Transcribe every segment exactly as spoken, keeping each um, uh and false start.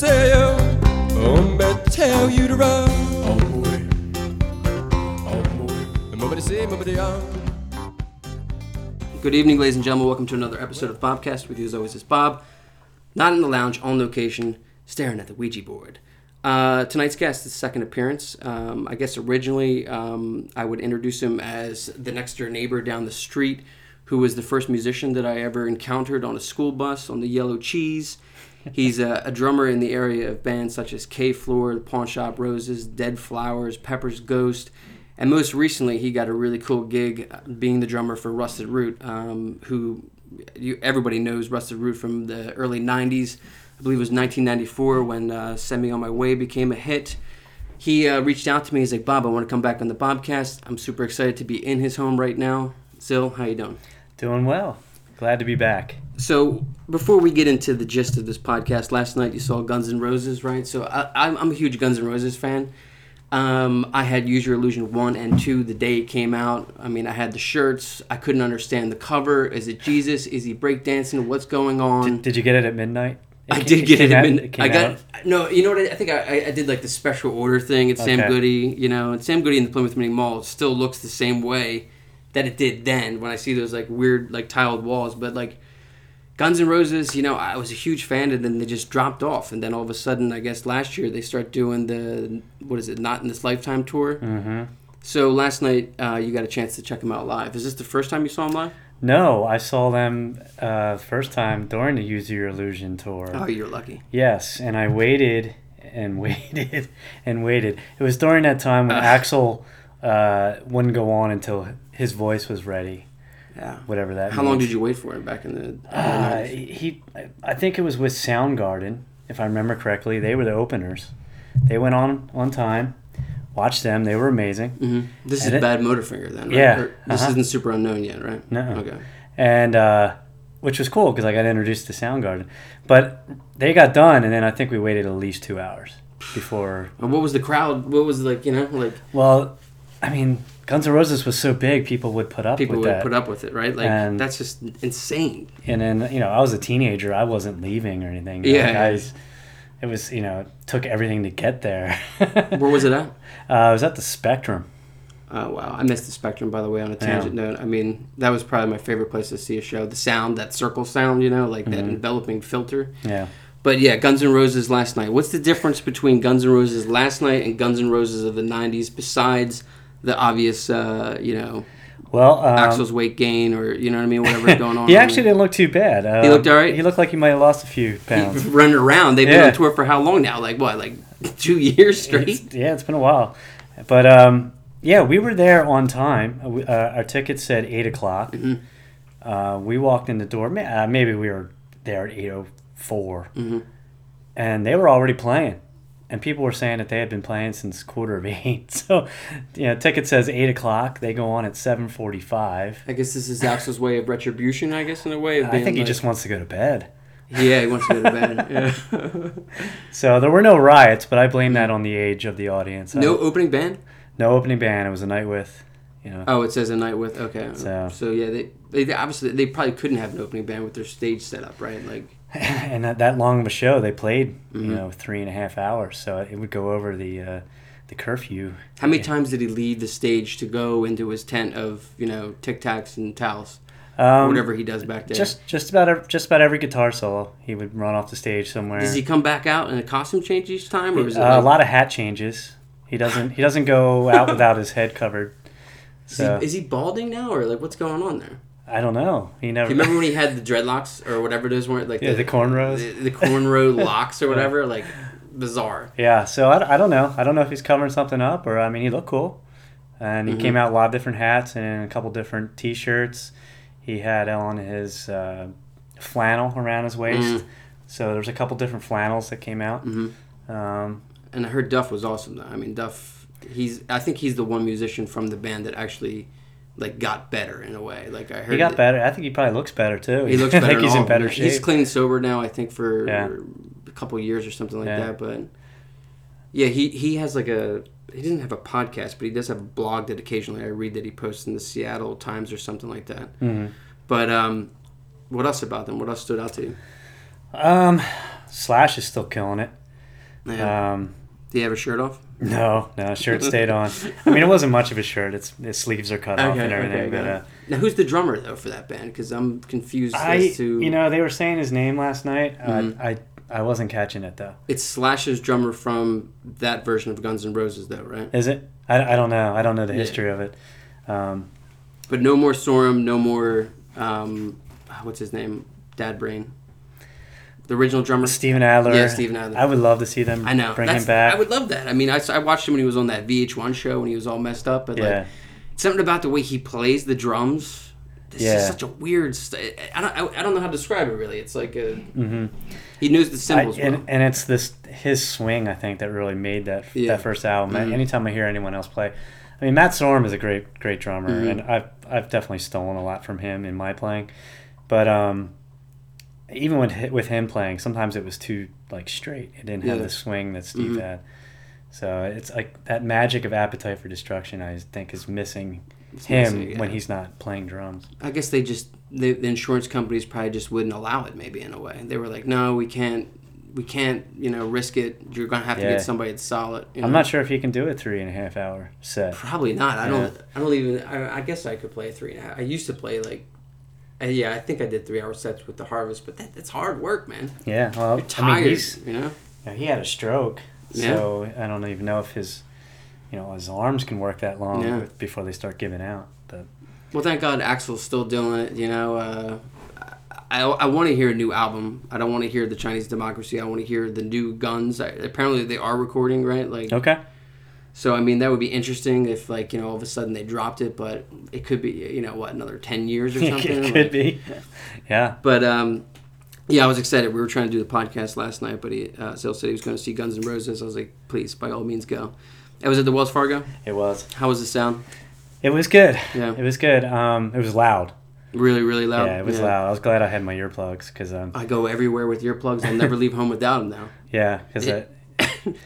sail on better you to run. Oh boy, oh boy. Nobody say, nobody on. Good evening, ladies and gentlemen. Welcome to another episode of Bobcast. With you, as always, is Bob. Not in the lounge, on location, staring at the Ouija board. Uh, tonight's guest is second appearance. Um, I guess originally um, I would introduce him as the next door neighbor down the street, who was the first musician that I ever encountered on a school bus on the Yellow Cheese. He's a, a drummer in the area of bands such as K-Floor, the Pawn Shop Roses, Dead Flowers, Pepper's Ghost. And most recently, he got a really cool gig being the drummer for Rusted Root, um, who you, everybody knows Rusted Root from the early nineties. I believe it was nineteen ninety-four when uh, Send Me On My Way became a hit. He uh, reached out to me. He's like, Bob, I want to come back on the Bobcast. I'm super excited to be in his home right now. Zil, how you doing? Doing well. Glad to be back. So before we get into the gist of this podcast, last night you saw Guns N' Roses, right? So I, I'm, I'm a huge Guns N' Roses fan. Um, I had Use Your Illusion one and two the day it came out. I mean, I had the shirts. I couldn't understand the cover. Is it Jesus? Is he breakdancing? What's going on? Did, did you get it at midnight? It I came, did get it, it at midnight. It I got out. No, you know what? I, I think I, I did like the special order thing at okay. Sam Goody. You know, and Sam Goody in the Plymouth Meeting Mall still looks the same way that it did then. When I see those like weird like tiled walls, but like Guns N' Roses, you know, I was a huge fan, and then they just dropped off. And then all of a sudden, I guess last year, they start doing the, what is it, Not In This Lifetime tour. Mm-hmm. So last night, uh, you got a chance to check them out live. Is this the first time you saw them live? No, I saw them uh, first time during the Use Your Illusion tour. Oh, you're lucky. Yes, and I waited and waited and waited. It was during that time when uh. Axel uh, wouldn't go on until his voice was ready. Yeah. Whatever that. How means. Long did you wait for him back in the? Uh, he, I think it was with Soundgarden, if I remember correctly. They were the openers. They went on on time. Watched them. They were amazing. Mm-hmm. This and is it, Bad Motorfinger then. Right? Yeah. Or, this uh-huh. isn't Super Unknown yet, right? No. Okay. And uh, which was cool because I got introduced to Soundgarden, but they got done, and then I think we waited at least two hours before. And what was the crowd? What was like? You know, like. Well, I mean. Guns N' Roses was so big, people would put up people with that. People would put up with it, right? Like, and, that's just insane. And then, you know, I was a teenager. I wasn't leaving or anything. Yeah. Like, I, it was, you know, it took everything to get there. Where was it at? Uh, I was at the Spectrum. Oh, wow. I missed the Spectrum, by the way, on a tangent yeah. note. I mean, that was probably my favorite place to see a show. The sound, that circle sound, you know, like mm-hmm. that enveloping filter. Yeah. But, yeah, Guns N' Roses last night. What's the difference between Guns N' Roses last night and Guns N' Roses of the nineties besides... the obvious, uh, you know, well, um, Axel's weight gain or, you know what I mean, whatever's going on. He actually didn't look too bad. Uh, he looked all right? He looked like he might have lost a few pounds. He, running around. They've yeah. been on tour for how long now? Like, what, like two years straight? It's, yeah, it's been a while. But, um, yeah, we were there on time. Uh, our ticket said eight o'clock. Mm-hmm. Uh, we walked in the door. Maybe we were there at eight oh four. Mm-hmm. And they were already playing. And people were saying that they had been playing since quarter of eight. So, you know, ticket says eight o'clock. They go on at seven forty-five. I guess this is Axel's way of retribution. I guess in a way. Of being I think he like... just wants to go to bed. Yeah, he wants to go to bed. Yeah. So there were no riots, but I blame that on the age of the audience. No I, opening band. No opening band. It was a night with, you know. Oh, it says a night with. Okay. So, so yeah, they they obviously they probably couldn't have an opening band with their stage setup, right? Like. And that, that long of a show, they played, you mm-hmm. know, three and a half hours, so it would go over the uh, the curfew. How many times did he leave the stage to go into his tent of, you know, Tic Tacs and towels, um, whatever he does back there? Just just about every, just about every guitar solo, he would run off the stage somewhere. Does he come back out in a costume change each time, or is it uh, like... a lot of hat changes? He doesn't he doesn't go out without his head covered. So. Is he, is he balding now, or like what's going on there? I don't know. He never. Do you remember when he had the dreadlocks or whatever those were, like yeah, the, the cornrows, the, the cornrow locks or whatever, like bizarre. Yeah. So I, I don't know. I don't know if he's covering something up or I mean he looked cool, and he mm-hmm. came out a lot of different hats and a couple different T-shirts. He had on his uh, flannel around his waist, mm. so there was a couple different flannels that came out. Mm-hmm. Um, and I heard Duff was awesome though. I mean Duff, he's I think he's the one musician from the band that actually. Like got better in a way. Like I heard, he got better. I think he probably looks better too. He looks better. I think he's in better shape. He's clean sober now. I think for yeah. a couple of years or something like yeah. that. But yeah, he he has like a he doesn't have a podcast, but he does have a blog that occasionally I read that he posts in the Seattle Times or something like that. Mm-hmm. But um, what else about them? What else stood out to you? Um, Slash is still killing it. Yeah. Um, do you have a shirt off? No, no, shirt stayed on. I mean, it wasn't much of a shirt. It's his sleeves are cut okay, off and everything. Okay, but uh, now, who's the drummer though for that band? Because I'm confused I, as to. You know, they were saying his name last night. Mm-hmm. Uh, I I wasn't catching it though. It's Slash's drummer from that version of Guns N' Roses, though, right? Is it? I, I don't know. I don't know the history yeah. of it. Um, but no more Sorum, no more. Um, what's his name? Dad Brain. The original drummer, Steven Adler. Yeah, Steven Adler. I would love to see them. I know. Bring That's, him back. I would love that. I mean, I, I watched him when he was on that V H one show when he was all messed up. But yeah. like, something about the way he plays the drums. This yeah. is such a weird. St- I don't. I, I don't know how to describe it really. It's like a. Mm-hmm. He knows the cymbals. I, and, well. and it's this his swing. I think that really made that yeah. that first album. Mm-hmm. Anytime I hear anyone else play, I mean, Matt Sorum is a great great drummer, mm-hmm. and I've I've definitely stolen a lot from him in my playing, but um. Even with with him playing, sometimes it was too like straight. It didn't yeah. have the swing that Steve mm-hmm. had. So it's like that magic of Appetite for Destruction, I think, is missing it's him missing, yeah. when he's not playing drums. I guess they just they, the insurance companies probably just wouldn't allow it. Maybe in a way, they were like, "No, we can't, we can't, you know, risk it. You're gonna have to yeah. get somebody that's solid." You know? I'm not sure if he can do a three and a half hour set. Probably not. I yeah. don't. I don't even. I, I guess I could play a three and a half. I used to play like. Yeah, I think I did three-hour sets with the Harvest, but that, that's hard work, man. Yeah, well, you're tired, I mean, he's, you know. Yeah, he had a stroke, yeah. so I don't even know if his, you know, his arms can work that long yeah. before they start giving out. But well, thank God Axel's still doing it. You know, uh, I I want to hear a new album. I don't want to hear the Chinese Democracy. I want to hear the new Guns. I, apparently, they are recording, right? Like okay. So, I mean, that would be interesting if, like, you know, all of a sudden they dropped it, but it could be, you know, what, another ten years or something? It could like, be, yeah. But, um, yeah, I was excited. We were trying to do the podcast last night, but he, uh, Sale said he was going to see Guns N' Roses. I was like, please, by all means, go. And was it the Wells Fargo? It was. How was the sound? It was good. Yeah. It was good. Um, it was loud. Really, really loud? Yeah, it was yeah. loud. I was glad I had my earplugs because... Um, I go everywhere with earplugs. I'll never leave home without them now. Yeah, because... I...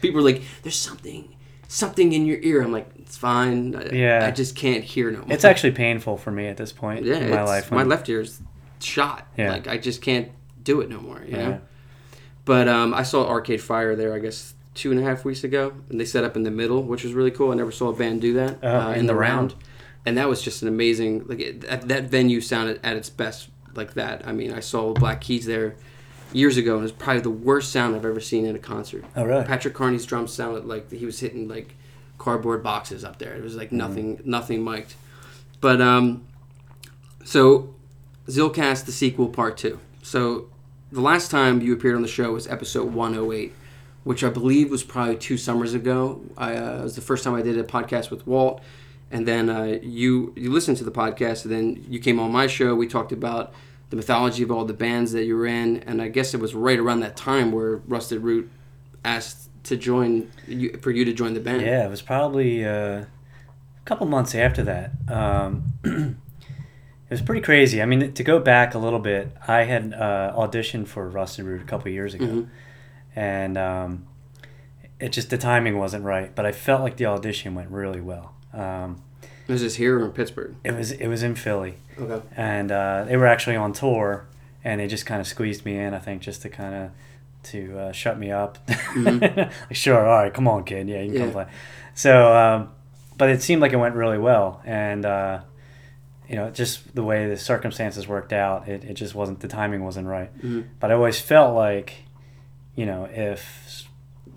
People were like, there's something... Something in your ear. I'm like, it's fine. I, yeah. I just can't hear no more. It's actually painful for me at this point yeah, in my life. My left ear's shot. Yeah. Like, I just can't do it no more, you yeah. know? But um, I saw Arcade Fire there, I guess, two and a half weeks ago. And they set up in the middle, which was really cool. I never saw a band do that oh, uh, in, in the, the round. round. And that was just an amazing... Like it, that, that venue sounded at its best like that. I mean, I saw Black Keys there years ago, and it was probably the worst sound I've ever seen in a concert. Oh, really? Patrick Carney's drums sounded like he was hitting like cardboard boxes up there. It was like nothing, mm-hmm. nothing mic'd. But um, so Zillcast, the sequel, part two. So the last time you appeared on the show was episode one oh eight, which I believe was probably two summers ago. I, uh, it was the first time I did a podcast with Walt, and then uh, you you listened to the podcast, and then you came on my show. We talked about the mythology of all the bands that you were in, and I guess it was right around that time where Rusted Root asked to join you, for you to join the band. Yeah, it was probably uh, a couple months after that. Um, it was pretty crazy. I mean, to go back a little bit, I had uh, auditioned for Rusted Root a couple years ago, mm-hmm. and um, it just the timing wasn't right. But I felt like the audition went really well. Um, Was this here or in Pittsburgh? It was it was in Philly. Okay. And uh, they were actually on tour, and they just kind of squeezed me in, I think, just to kind of to uh, shut me up. Mm-hmm. Like, sure, all right, come on, kid. Yeah, you can yeah. come play. So, um, but it seemed like it went really well. And, uh, you know, just the way the circumstances worked out, it, it just wasn't, the timing wasn't right. Mm-hmm. But I always felt like, you know, if,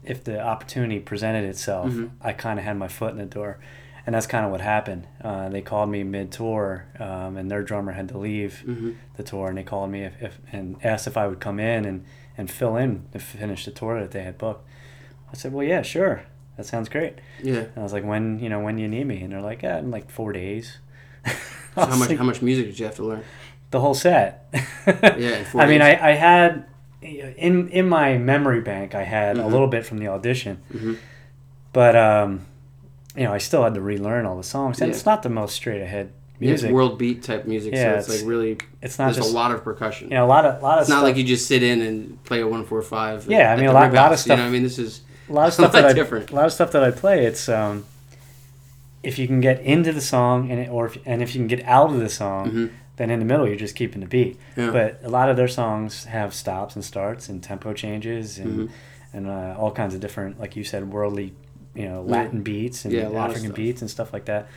if the opportunity presented itself, mm-hmm. I kind of had my foot in the door. And that's kind of what happened. Uh, they called me mid-tour, um, and their drummer had to leave mm-hmm. the tour, and they called me if, if, and asked if I would come in and, and fill in to finish the tour that they had booked. I said, well, yeah, sure. That sounds great. Yeah. And I was like, when, you know, when do you need me? And they're like, yeah, in like four days. So how much like, how much music did you have to learn? The whole set. Yeah, four I days. mean, I, I had, in in my memory bank, I had mm-hmm. a little bit from the audition. Mm-hmm. But... um you know, I still had to relearn all the songs. And yeah. it's not the most straight-ahead music. Yeah, it's world-beat type music, yeah, so it's, it's like really... It's not there's just, a lot of percussion. Yeah, you know, a lot of, lot of it's stuff. It's not like you just sit in and play a one four five. Yeah, I mean, a lot, lot of stuff... You know, I mean, this is a lot of stuff that I, different. A lot of stuff that I play, it's... Um, if you can get into the song, and it, or if, and if you can get out of the song, mm-hmm. then in the middle you're just keeping the beat. Yeah. But a lot of their songs have stops and starts and tempo changes and... Mm-hmm. and uh, all kinds of different, like you said, worldly, you know, Latin beats and yeah, African beats and stuff like that.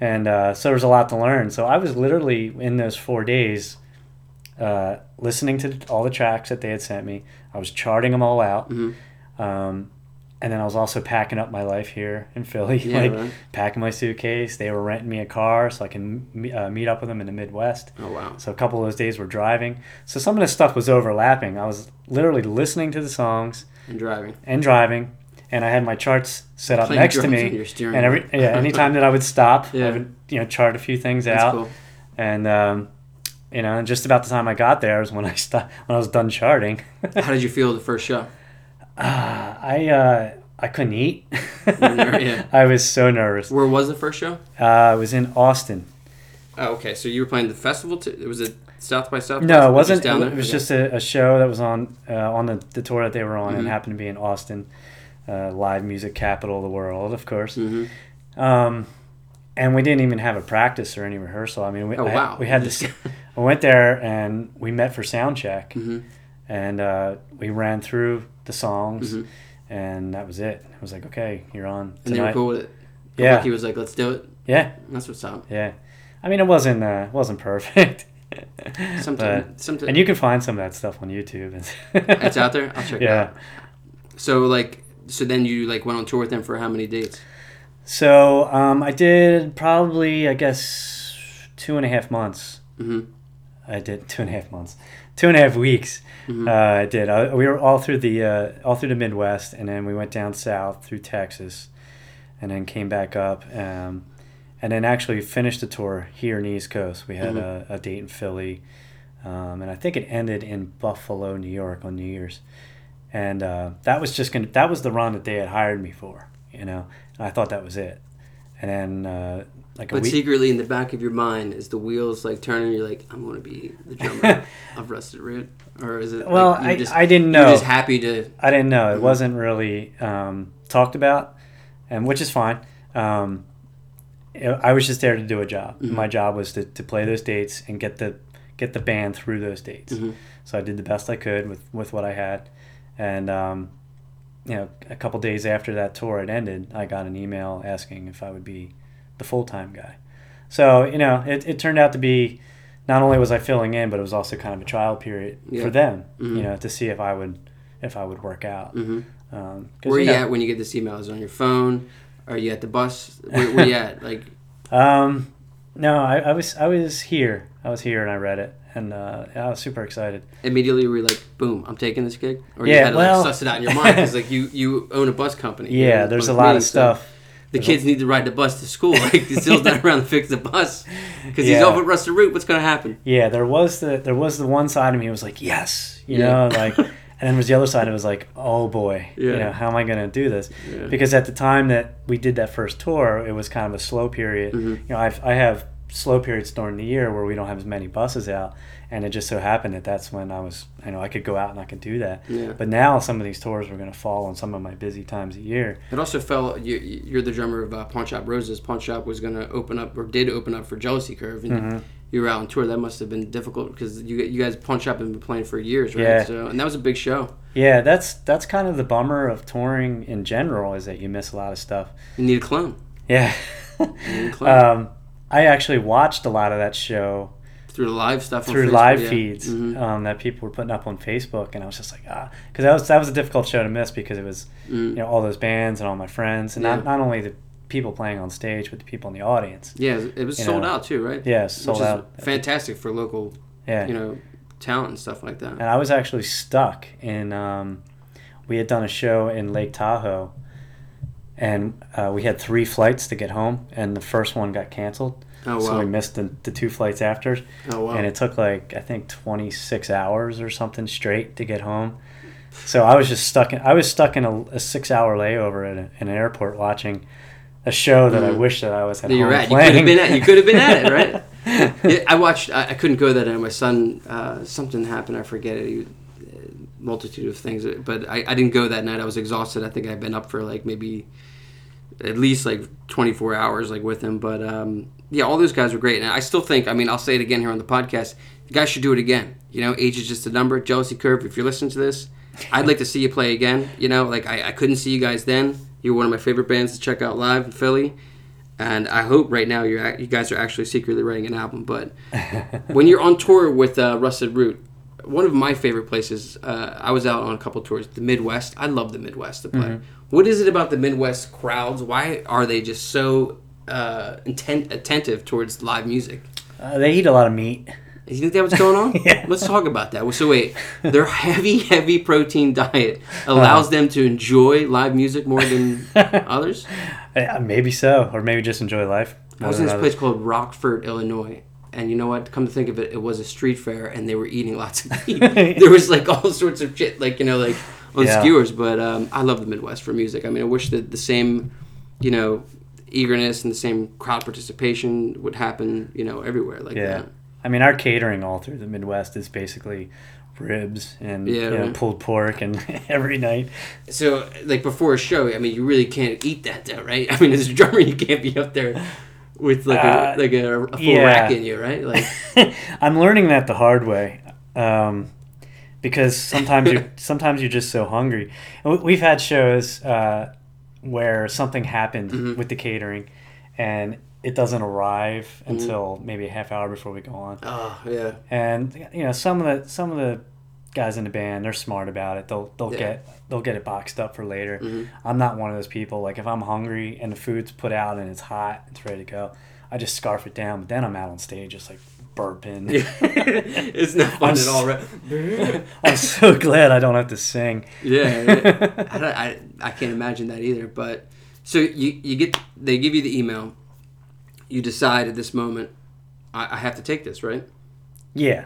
And uh, so there was a lot to learn. So I was literally in those four days uh, listening to all the tracks that they had sent me. I was charting them all out. Mm-hmm. Um, and then I was also packing up my life here in Philly, yeah, like right. packing my suitcase. They were renting me a car so I can uh, meet up with them in the Midwest. Oh, wow. So a couple of those days were driving. So some of this stuff was overlapping. I was literally listening to the songs. And driving. And driving. And I had my charts set up next to me, and every yeah, anytime that I would stop, yeah. I would you know chart a few things That's out, cool. and um, you know, and just about the time I got there was when I stopped, when I was done charting. How did you feel the first show? Uh, I uh, I couldn't eat. Yeah. I was so nervous. Where was the first show? Uh, it was in Austin. Oh, okay. So you were playing the festival too? Was it South by South? No, it wasn't. Down it was okay. just a, a show that was on uh, on the, the tour that they were on, mm-hmm. and happened to be in Austin. Uh, live music capital of the world, of course. Mm-hmm. Um, and we didn't even have a practice or any rehearsal. I mean, we, oh, wow. I, we had this. We went there and we met for sound check, mm-hmm. and uh, we ran through the songs, mm-hmm. and that was it. I was like, okay, you're on tonight. And they were cool with it. Yeah, Lucky was like, let's do it. Yeah, that's what's up. Yeah, I mean, it wasn't uh, wasn't perfect. Sometimes, sometime. And you can find some of that stuff on YouTube. It's out there. I'll check yeah. it out. So like. So then you like went on tour with them for how many dates? So um, I did probably, I guess, two and a half months. Mm-hmm. I did two and a half months, two and a half weeks. Mm-hmm. Uh, I did. I, we were all through the uh, all through the Midwest, and then we went down south through Texas, and then came back up, um, and then actually finished the tour here in the East Coast. We had mm-hmm. a, a date in Philly, um, and I think it ended in Buffalo, New York, on New Year's. And uh, that was just gonna. That was the run that they had hired me for, you know. And I thought that was it. And then, uh, like, but a week, secretly in the back of your mind is the wheels like turning. You're like, I'm gonna be the drummer of Rusted Root, or is it? Well, like, I just, I didn't know. You're just happy to. I didn't know. It mm-hmm. wasn't really um, talked about, and which is fine. Um, I was just there to do a job. Mm-hmm. My job was to, to play those dates and get the get the band through those dates. Mm-hmm. So I did the best I could with, with what I had. And, um, you know, a couple days after that tour had ended, I got an email asking if I would be the full-time guy. So, you know, it, it turned out to be not only was I filling in, but it was also kind of a trial period yeah. for them, mm-hmm. you know, to see if I would if I would work out. Mm-hmm. Um, Where you know, are you at when you get this email? Is it on your phone? Are you at the bus? Where, where you at? Like, um, no, I, I was I was here. I was here and I read it. And uh, I was super excited. Immediately we were like, boom, I'm taking this gig? Or yeah, you had to well, like, suss it out in your mind because like, you, you own a bus company. Yeah, you know, there's a lot of stuff. So the there's kids a... need to ride the bus to school. Like, Zill's not around to fix the bus because yeah. he's off with Rusted Root. What's going to happen? Yeah, there was the there was the one side of me was like, yes, you yeah. know, like, and then there was the other side. It was like, oh boy, yeah. you know, how am I going to do this? Yeah. Because at the time that we did that first tour, it was kind of a slow period. Mm-hmm. You know, I've, I have... slow periods during the year where we don't have as many buses out, and it just so happened that that's when I was, you know, I could go out and I could do that. Yeah. But now some of these tours were going to fall on some of my busy times of year. It also fell. You, you're the drummer of uh, Pawn Shop Roses. Pawn Shop was going to open up or did open up for Jealousy Curve, and mm-hmm. you were out on tour. That must have been difficult because you you guys Pawn Shop have been playing for years, right? Yeah. So and that was a big show. Yeah, that's that's kind of the bummer of touring in general is that you miss a lot of stuff. You need a clone. Yeah. You need a clone. um, I actually watched a lot of that show through the live stuff on through Facebook, live yeah. feeds mm-hmm. um, that people were putting up on Facebook, and I was just like, ah, because that was that was a difficult show to miss because it was mm. you know all those bands and all my friends, and yeah. not not only the people playing on stage, but the people in the audience. Yeah, it was sold know. out too, right? Yeah, sold Which out. Is fantastic for local, yeah. you know, talent and stuff like that. And I was actually stuck in. Um, we had done a show in Lake Tahoe. And uh, we had three flights to get home, and the first one got canceled. Oh, wow. So we missed the, the two flights after. Oh, wow. And it took, like, I think twenty-six hours or something straight to get home. So I was just stuck in, I was stuck in a, a six-hour layover at, a, at an airport watching a show that mm-hmm. I wish that I was at You're home right. playing. You could have been at, you could have been at it, right? Yeah, I watched, I, I couldn't go that night. My son, uh, something happened, I forget it. He, multitude of things, but I, I didn't go that night. I was exhausted. I think I'd been up for, like, maybe at least like twenty-four hours like with him, but um yeah all those guys were great, and I still think, I mean, I'll say it again here on the podcast, you guys should do it again. You know, age is just a number. Jealousy Curve, if you're listening to this, I'd like to see you play again. You know, like I, I couldn't see you guys then. You were one of my favorite bands to check out live in Philly. And I hope right now you're, you guys are actually secretly writing an album. But when you're on tour with uh, Rusted Root, one of my favorite places, uh, I was out on a couple tours, the Midwest. I love the Midwest to play. Mm-hmm. What is it about the Midwest crowds? Why are they just so uh, intent- attentive towards live music? Uh, they eat a lot of meat. You think that's what's going on? Yeah. Let's talk about that. So wait, their heavy, heavy protein diet allows uh, them to enjoy live music more than others? Uh, maybe so, or maybe just enjoy life. I was in this place called Rockford, Illinois, and you know what? Come to think of it, it was a street fair, and they were eating lots of meat. There was like all sorts of shit, like you know, like on yeah. skewers. But um, I love the Midwest for music. I mean, I wish that the same, you know, eagerness and the same crowd participation would happen, you know, everywhere like yeah. that. I mean, our catering all through the Midwest is basically ribs and yeah, you know, right. pulled pork and every night. So, like, before a show, I mean, you really can't eat that, though, right? I mean, as a drummer, you can't be up there with, like, uh, a, like a, a full yeah. rack in you, right? Like, I'm learning that the hard way um, because sometimes you're, sometimes you're just so hungry. And we've had shows uh, where something happened mm-hmm. with the catering and it doesn't arrive until mm. maybe a half hour before we go on. Oh, yeah. And you know, some of the some of the guys in the band, they're smart about it. They'll they'll yeah. get they'll get it boxed up for later. Mm-hmm. I'm not one of those people. Like if I'm hungry and the food's put out and it's hot, it's ready to go, I just scarf it down. But then I'm out on stage just like burping. Yeah. It's not fun I'm at all, right? I'm so glad I don't have to sing. Yeah. I, don't, I I can't imagine that either. But so you you get they give you the email. You decide at this moment, I, I have to take this, right? Yeah.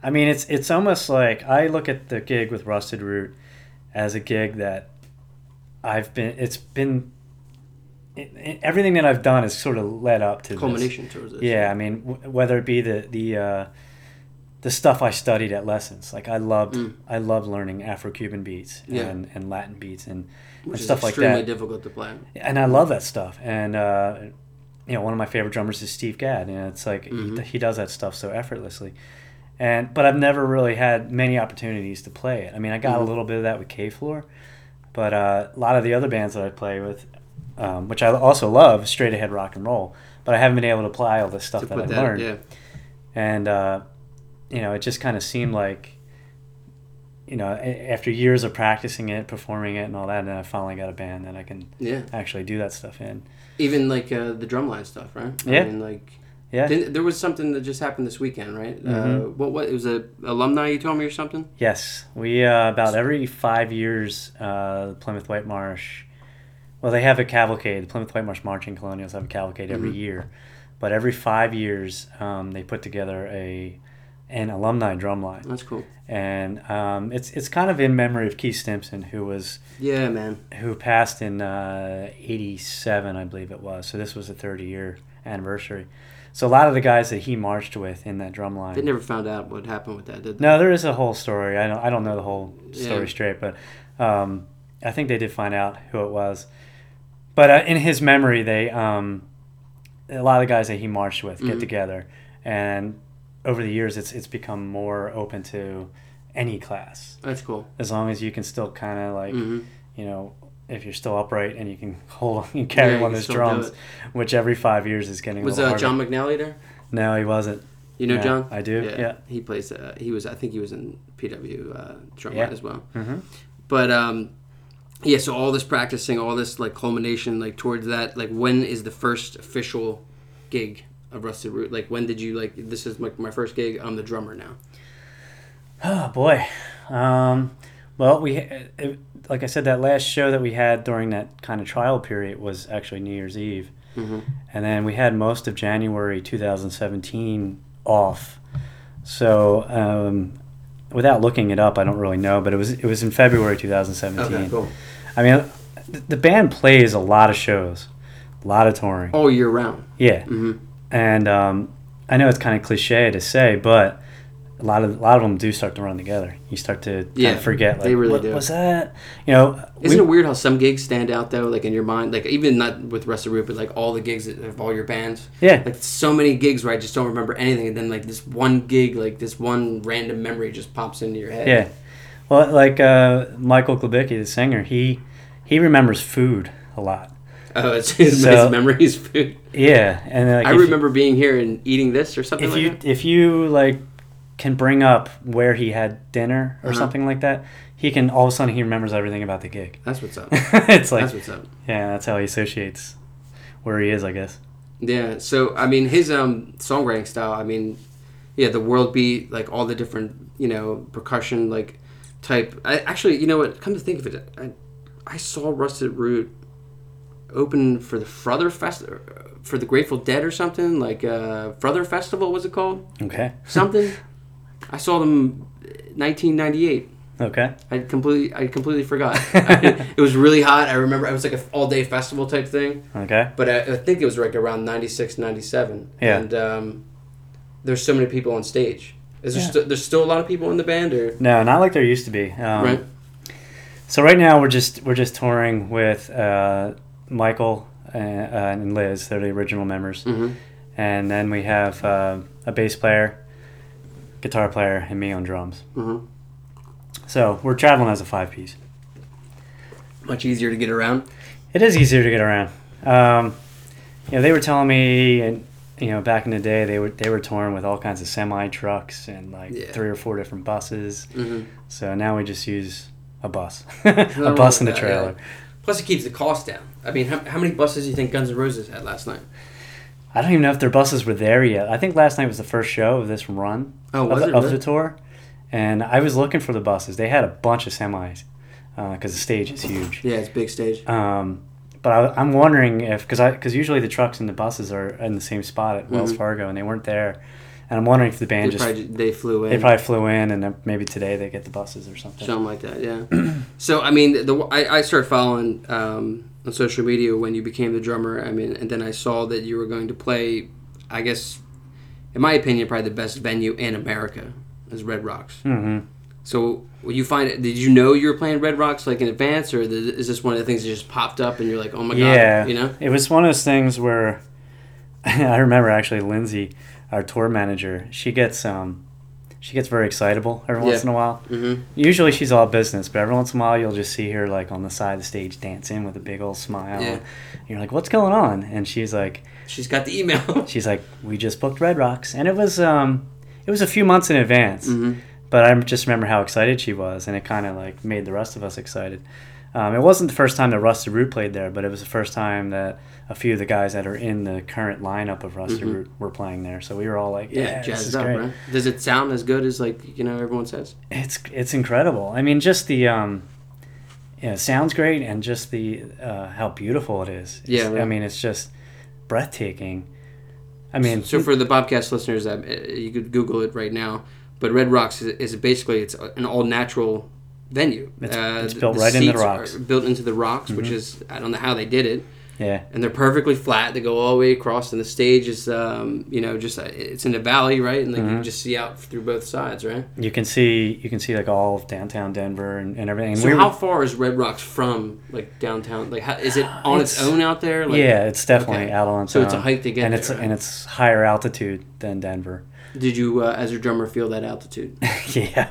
I mean, it's it's almost like I look at the gig with Rusted Root as a gig that I've been, it's been, it, it, everything that I've done has sort of led up to culmination this. Towards this. Yeah, I mean, w- whether it be the the, uh, the stuff I studied at lessons. Like, I loved mm. I loved learning Afro-Cuban beats yeah. and, and Latin beats and, and stuff like that. Which is extremely difficult to play. And I love that stuff. And, uh, you know, one of my favorite drummers is Steve Gadd, and it's like mm-hmm. he, he does that stuff so effortlessly. And but I've never really had many opportunities to play it. I mean, I got mm-hmm. a little bit of that with K-Floor, but uh, a lot of the other bands that I play with, um, which I also love, straight ahead rock and roll. But I haven't been able to apply all this stuff that I learned. Yeah. And uh, you know, it just kind of seemed like, you know, after years of practicing it, performing it, and all that, and then I finally got a band that I can yeah. actually do that stuff in. Even, like, uh, the drumline stuff, right? Yeah. I mean, like, yeah. There was something that just happened this weekend, right? Mm-hmm. Uh, what, what, it was a alumni, you told me, or something? Yes. We, uh, about every five years, uh, Plymouth White Marsh, well, they have a cavalcade. The Plymouth White Marsh Marching Colonials have a cavalcade every mm-hmm. year. But every five years, um, they put together a an alumni drumline. That's cool. And um, it's it's kind of in memory of Keith Stimson, who was yeah man who passed in uh, eighty-seven, I believe it was. So this was the thirty year anniversary. So a lot of the guys that he marched with in that drumline, they never found out what happened with that, did they? No, there is a whole story. I don't I don't know the whole story yeah. straight, but um, I think they did find out who it was. But uh, in his memory, they um, a lot of the guys that he marched with mm-hmm. get together and. Over the years, it's it's become more open to any class. That's cool. As long as you can still kind of like, mm-hmm. you know, if you're still upright and you can hold, you carry yeah, one you of those drums, which every five years is getting. Was a little uh, John McNally there? No, he wasn't. You know yeah, John? I do. Yeah, yeah. He plays. Uh, he was. I think he was in P W uh, drum yeah. line as well. Mm-hmm. But um, yeah. So all this practicing, all this like culmination, like towards that. Like, when is the first official gig of Rusted Root? Like, when did you, like, this is my, my first gig, I'm the drummer now? Oh, boy. Um, well, we, it, like I said, that last show that we had during that kind of trial period was actually New Year's Eve. Mm-hmm. And then we had most of January two thousand seventeen off. So, um, without looking it up, I don't really know, but it was it was in February two thousand seventeen. Okay, cool. I mean, the band plays a lot of shows, a lot of touring. All year round. Yeah. Mm-hmm. And um, I know it's kind of cliche to say, but a lot of a lot of them do start to run together. You start to yeah, kind of forget, like, they really what do. Was that? You know, isn't we, it weird how some gigs stand out though? Like in your mind, like even not with Rusted Root, but like all the gigs of all your bands. Yeah. Like so many gigs where I just don't remember anything, and then like this one gig, like this one random memory just pops into your head. Yeah. Well, like uh, Michael Glabicki, the singer, he he remembers food a lot. Oh, it's his, so, his memory's food. Yeah, and like, I remember you, being here and eating this or something. If like you that. if you like can bring up where he had dinner or uh-huh. something like that, he can all of a sudden he remembers everything about the gig. That's what's up. It's like that's what's up. Yeah, that's how he associates where he is, I guess. Yeah. So I mean, his um, songwriting style. I mean, yeah, the world beat, like all the different, you know, percussion like. Type. I actually, you know what? Come to think of it, I, I saw Rusted Root open for the Frother Fest for the Grateful Dead or something, like uh, Frother Festival was it called? Okay. Something. I saw them nineteen ninety-eight. Okay. I completely, I completely forgot. I, it was really hot. I remember it was like an all day festival type thing. Okay. But I, I think it was like around ninety-six, ninety-seven. Yeah. And um, there's so many people on stage. Is there yeah. st- there's still a lot of people in the band, or no? Not like there used to be. Um, right. So right now we're just we're just touring with uh, Michael and, uh, and Liz. They're the original members, mm-hmm. and then we have uh, a bass player, guitar player, and me on drums. Mm-hmm. So we're traveling as a five piece. Much easier to get around. It is easier to get around. Um, you know, they were telling me. And, you know, back in the day, they were they were touring with all kinds of semi trucks and like yeah. three or four different buses. Mm-hmm. So now we just use a bus, a bus and a trailer. Yeah. Plus, it keeps the cost down. I mean, how, how many buses do you think Guns N' Roses had last night? I don't even know if their buses were there yet. I think last night was the first show of this run oh, was of, it, of really? the tour, and I was looking for the buses. They had a bunch of semis because uh, the stage is huge. Yeah, it's a big stage. Um, But I, I'm wondering if, because I, because usually the trucks and the buses are in the same spot at Wells mm-hmm. Fargo, and they weren't there. And I'm wondering if the band they just probably, they flew in. They probably flew in, and maybe today they get the buses or something. Something like that, yeah. So I mean, the, the I, I started following um, on social media when you became the drummer. I mean, and then I saw that you were going to play, I guess, in my opinion, probably the best venue in America is Red Rocks. Mm-hmm. So, you find it, did you know you were playing Red Rocks like in advance, or is this one of the things that just popped up and you're like, oh my yeah. god, you know? It was one of those things where I remember actually Lindsay, our tour manager, she gets um, she gets very excitable every yeah. once in a while. Mm-hmm. Usually she's all business, but every once in a while you'll just see her like on the side of the stage dancing with a big old smile. Yeah. And you're like, what's going on? And she's like, she's got the email. She's like, we just booked Red Rocks, and it was um, it was a few months in advance. Mm-hmm. But I just remember how excited she was, and it kind of like made the rest of us excited. Um, it wasn't the first time that Rusted Root played there, but it was the first time that a few of the guys that are in the current lineup of Rusted mm-hmm. Root were playing there. So we were all like, "Yeah, yeah jazzed this is up, great." Right? Does it sound as good as like you know everyone says? It's it's incredible. I mean, just the um, yeah, it sounds great, and just the uh, how beautiful it is. It's, yeah, right. I mean, it's just breathtaking. I mean, so, so for the Bobcast listeners, that you could Google it right now. But Red Rocks is, is basically it's an all natural venue. It's, uh, it's built the, the right into the rocks. Built into the rocks, mm-hmm. which is I don't know how they did it. Yeah. And they're perfectly flat. They go all the way across, and the stage is um, you know just it's in a valley, right? And like mm-hmm. you just see out through both sides, right? You can see you can see like all of downtown Denver and, and everything. And so we how were, far is Red Rocks from like downtown? Like how, is it on its, its own out there? Like, yeah, it's definitely okay. out on its so own. So it's a hike to get and there. It's, right? And it's higher altitude than Denver. Did you, uh, as your drummer, feel that altitude? Yeah,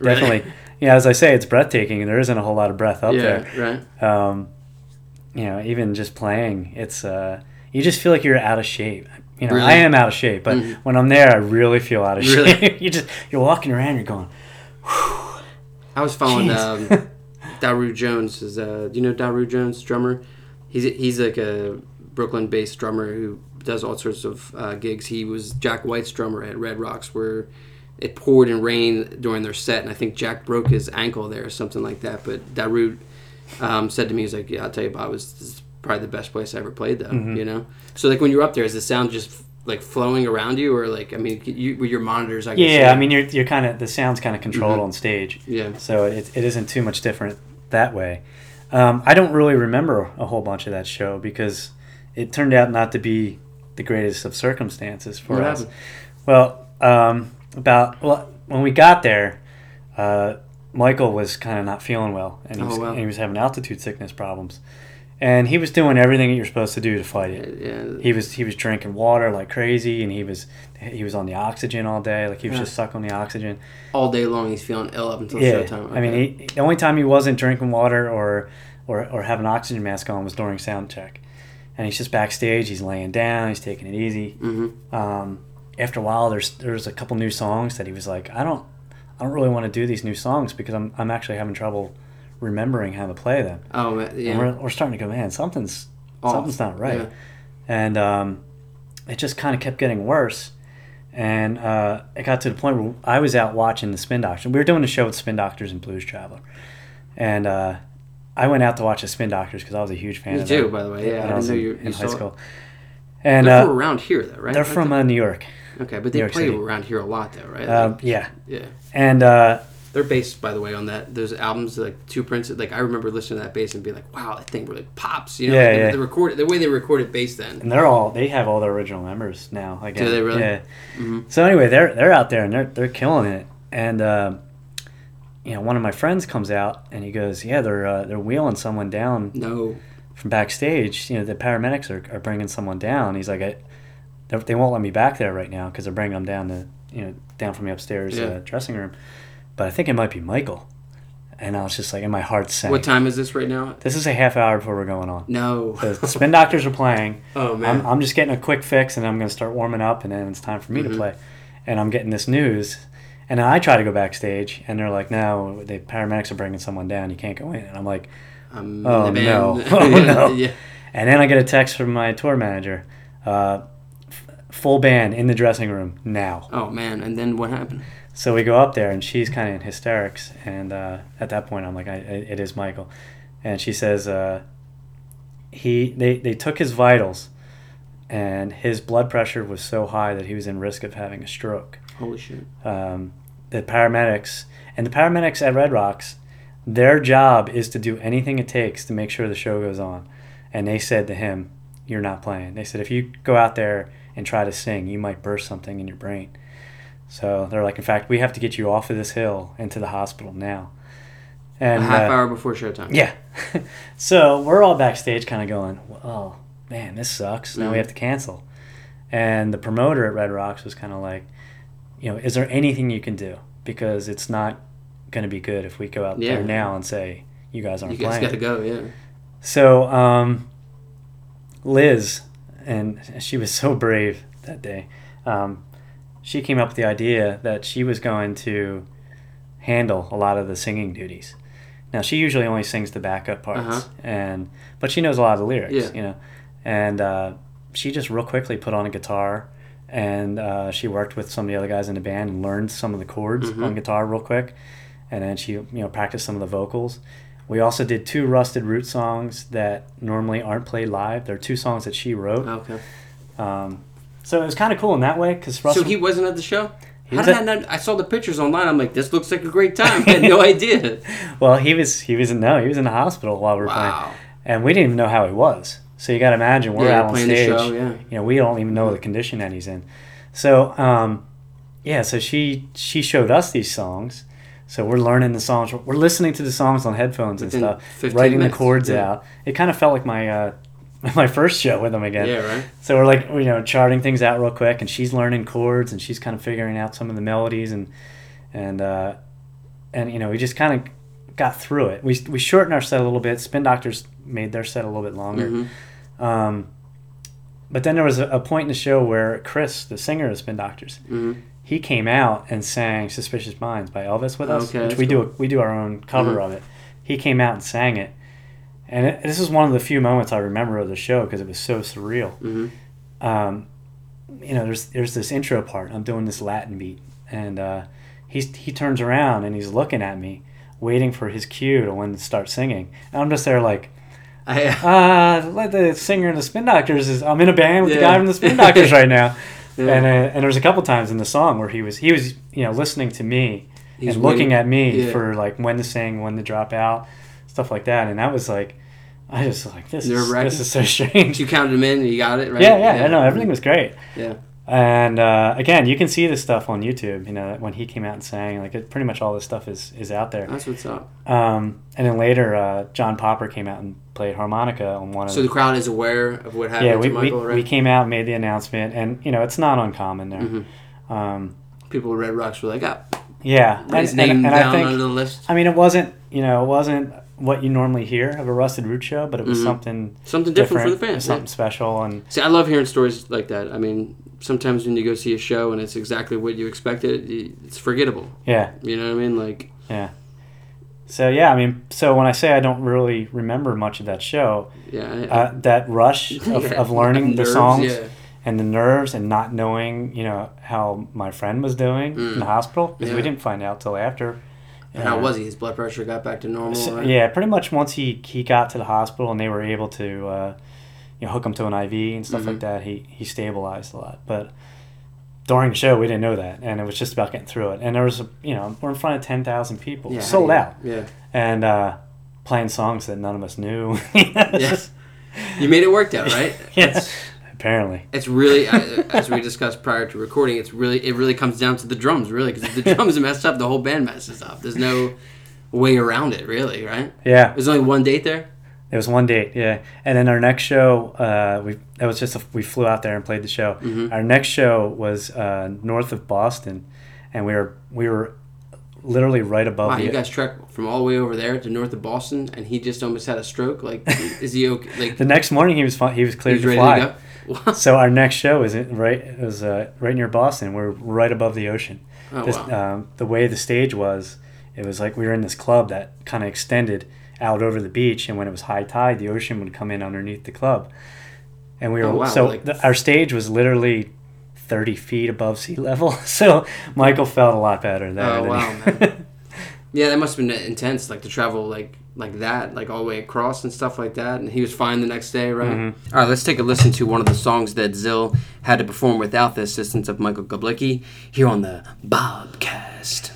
definitely. Right. Yeah, as I say, it's breathtaking, and there isn't a whole lot of breath up yeah, there. Right. Um, you know, even just playing, it's uh, you just feel like you're out of shape. You know, really? I am out of shape, but mm-hmm. when I'm there, I really feel out of really? shape. You just you're walking around, you're going. Whew, I was following um, Daru Jones. Is uh, do you know Daru Jones, drummer? He's he's like a Brooklyn-based drummer who. Does all sorts of uh, gigs. He was Jack White's drummer at Red Rocks, where it poured and rained during their set, and I think Jack broke his ankle there or something like that. But Daru um, said to me, "He was like, yeah, I'll tell you, Bob, it was, this is probably the best place I ever played, though." Mm-hmm. You know, so like when you're up there, is the sound just like flowing around you, or like I mean, you, with your monitors, I guess. Yeah, say. I mean, you're you're kind of the sound's kind of controlled mm-hmm. on stage. Yeah, so it it isn't too much different that way. Um, I don't really remember a whole bunch of that show because it turned out not to be the greatest of circumstances for what us. Happened? Well, um, about well, when we got there, uh, Michael was kind of not feeling well, and he, oh, was, wow. and he was having altitude sickness problems. And he was doing everything that you're supposed to do to fight it. Yeah. He was he was drinking water like crazy, and he was he was on the oxygen all day. Like he was yeah. just sucking the oxygen all day long. He's feeling ill up until yeah. showtime. Okay. I mean, he, the only time he wasn't drinking water or, or or have an oxygen mask on was during sound check. And he's just backstage. He's laying down. He's taking it easy. Mm-hmm. Um, after a while, there's there was a couple new songs that he was like, I don't I don't really want to do these new songs because I'm I'm actually having trouble remembering how to play them. Oh, yeah. And we're, we're starting to go, man, something's Off. something's not right. Yeah. And um, it just kind of kept getting worse. And uh, it got to the point where I was out watching the Spin Doctors. We were doing a show with Spin Doctors and Blues Traveler. And uh, I went out to watch the Spin Doctors because I was a huge fan you of them. You do, by the way. Yeah, I, I didn't know you, in, you in saw high school. And, they're uh, from around here, though, right? They're like from uh, New York. Okay, but they play around here a lot, though, right? Uh, like, yeah. Yeah. And... Uh, they're based, by the way, on that. Those albums, like Two Princes. Like I remember listening to that bass and being like, "Wow, that thing really pops!" You know, yeah, like, yeah. The, record, the way they recorded bass then. And they're all they have all their original members now. I guess. Do they really? Yeah. Mm-hmm. So anyway, they're they're out there and they're they're killing it. And uh, you know, one of my friends comes out and he goes, "Yeah, they're uh, they're wheeling someone down." No. From backstage, you know, the paramedics are are bringing someone down. He's like, I, they, "They won't let me back there right now because they're bringing them down to you know down from the upstairs yeah. uh, dressing room." But I think it might be Michael. And I was just like, in my heart sank. What time is this right now? This is a half hour before we're going on. No. The Spin Doctors are playing. Oh, man. I'm, I'm just getting a quick fix, and I'm going to start warming up, and then it's time for me mm-hmm. to play. And I'm getting this news. And I try to go backstage, and they're like, no, the paramedics are bringing someone down. You can't go in. And I'm like, um, oh, no. oh, no. yeah. And then I get a text from my tour manager. Uh, f- full band in the dressing room now. Oh, man. And then what happened? So we go up there, and she's kind of in hysterics. And uh, at that point, I'm like, I, it is Michael. And she says, uh, he they, they took his vitals, and his blood pressure was so high that he was in risk of having a stroke. Holy shit. Um, the paramedics, and the paramedics at Red Rocks, their job is to do anything it takes to make sure the show goes on. And they said to him, you're not playing. They said, if you go out there and try to sing, you might burst something in your brain. So they're like, in fact, we have to get you off of this hill and to the hospital now. And, a half uh, hour before showtime. Yeah. So we're all backstage kind of going, oh, man, this sucks. Now mm-hmm. we have to cancel. And the promoter at Red Rocks was kind of like, you know, is there anything you can do? Because it's not going to be good if we go out yeah. there now and say, you guys aren't you guys playing. You guys got to go, yeah. So um, Liz, and she was so brave that day, um, she came up with the idea that she was going to handle a lot of the singing duties. Now, she usually only sings the backup parts, uh-huh. and but she knows a lot of the lyrics, yeah. you know. And uh, she just real quickly put on a guitar, and uh, she worked with some of the other guys in the band and learned some of the chords mm-hmm. on guitar real quick. And then she, you know, practiced some of the vocals. We also did two Rusted Root songs that normally aren't played live. They're two songs that she wrote. Okay. Um, So it was kind of cool in that way. Cause Russell, so he wasn't at the show? How did at, I not? I saw the pictures online. I'm like, this looks like a great time. I had no idea. Well, he was, he was in, no, he was in the hospital while we were wow. playing. And we didn't even know how he was. So you got to imagine, we're yeah, out on stage. The show, yeah. You know, we don't even know yeah. the condition that he's in. So, um, yeah, so she she showed us these songs. So we're learning the songs. We're listening to the songs on headphones Within and stuff, writing minutes. the chords yeah. out. It kind of felt like my... Uh, my first show with them again. Yeah, right. So we're like, you know, charting things out real quick, and she's learning chords, and she's kind of figuring out some of the melodies, and and uh, and you know, we just kind of got through it. We we shortened our set a little bit. Spin Doctors made their set a little bit longer. Mm-hmm. Um, but then there was a, a point in the show where Chris, the singer of Spin Doctors, mm-hmm. he came out and sang "Suspicious Minds" by Elvis with us, okay, which we cool. do a, we do our own cover mm-hmm. of it. He came out and sang it. And it, this is one of the few moments I remember of the show because it was so surreal. Mm-hmm. Um, you know, there's there's this intro part. I'm doing this Latin beat. And uh, he's, he turns around and he's looking at me, waiting for his cue to when to start singing. And I'm just there like, I, uh, let the singer in the Spin Doctors. Is, I'm in a band with yeah. the guy from the Spin Doctors right now. Yeah. And uh, and there was a couple times in the song where he was, he was you know, listening to me he's and waiting. looking at me yeah. for like when to sing, when to drop out, stuff like that. And that was like... I just was like, this is, this is so strange. You counted them in and you got it, right? Yeah, yeah, I yeah. know. Everything was great. Yeah. And uh, again, you can see this stuff on YouTube, you know, when he came out and sang, like, it, pretty much all this stuff is, is out there. That's what's up. Um, and then later, uh, John Popper came out and played harmonica on one of So the crowd is aware of what happened yeah, we, to Michael, we, right? we came out and made the announcement, and, you know, it's not uncommon there. Mm-hmm. Um, People at Red Rocks were like, oh. Yeah. And, his name and, and down I think, under the list. I mean, it wasn't, you know, it wasn't what you normally hear of a Rusted Root show, but it was mm-hmm. something Something different, different for the fans. Something yeah. special. And See, I love hearing stories like that. I mean... Sometimes when you go see a show and it's exactly what you expected, it's forgettable. Yeah. You know what I mean? Like. Yeah. So, yeah, I mean, so when I say I don't really remember much of that show, yeah, I, uh, that rush of, yeah, of learning the nerves, songs yeah. and the nerves and not knowing, you know, how my friend was doing mm. in the hospital, because yeah. we didn't find out till after. And uh, how was he? His blood pressure got back to normal? So, right? Yeah, pretty much once he, he got to the hospital and they were able to... Uh, you know, hook him to an I V and stuff mm-hmm. like that. He he stabilized a lot, but during the show we didn't know that, and it was just about getting through it. And there was, a, you know, we're in front of ten thousand people, yeah, sold yeah, out, yeah, and uh, playing songs that none of us knew. Yes, yeah. You made it work, though, right? Yes, yeah. Apparently. It's really, as we discussed prior to recording, it's really it really comes down to the drums, really, because if the drums messed up, the whole band messes up. There's no way around it, really, right? Yeah. There's only one date there. It was one date, yeah. And then our next show, uh, we that was just a, we flew out there and played the show. Mm-hmm. Our next show was uh, north of Boston, and we were we were literally right above. Wow, the, you guys trekked from all the way over there to north of Boston, and he just almost had a stroke. Like, is he okay? Like the next morning, he was fun, he was cleared he was to fly. To go? So our next show is in, right it was uh, right near Boston. We're right above the ocean. Oh, this, wow. um, the way the stage was, it was like we were in this club that kind of extended out over the beach, and when it was high tide, the ocean would come in underneath the club, and we were oh, wow. so like, the, our stage was literally thirty feet above sea level. So Michael felt a lot better there. Oh wow, he, man! Yeah, that must have been intense, like to travel like like that, like all the way across and stuff like that. And he was fine the next day, right? Mm-hmm. All right, let's take a listen to one of the songs that Zill had to perform without the assistance of Michael Glabicki here on the Bobcast.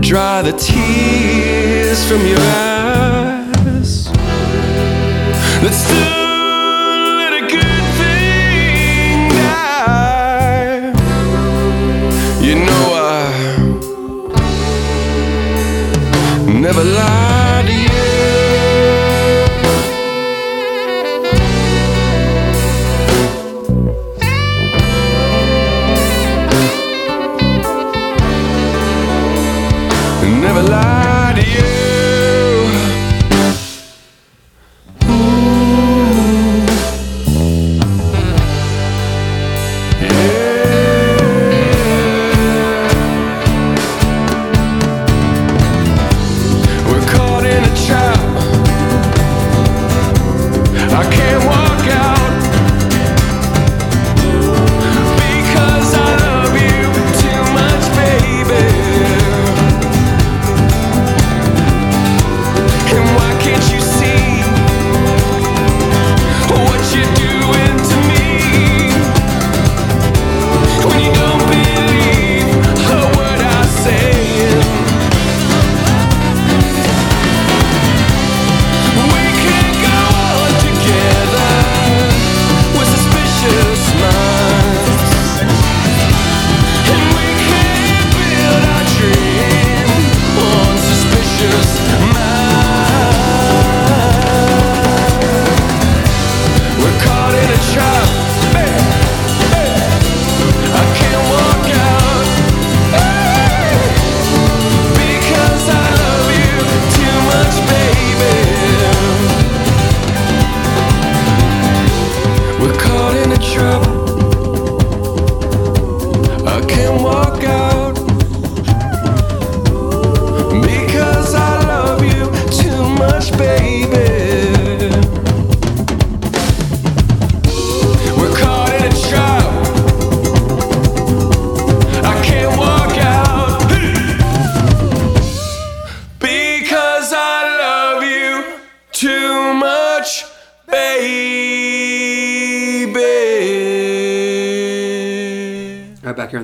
Dry the tears from your eyes. that's still a good thing. I, you know I never lied to you, never lied to you.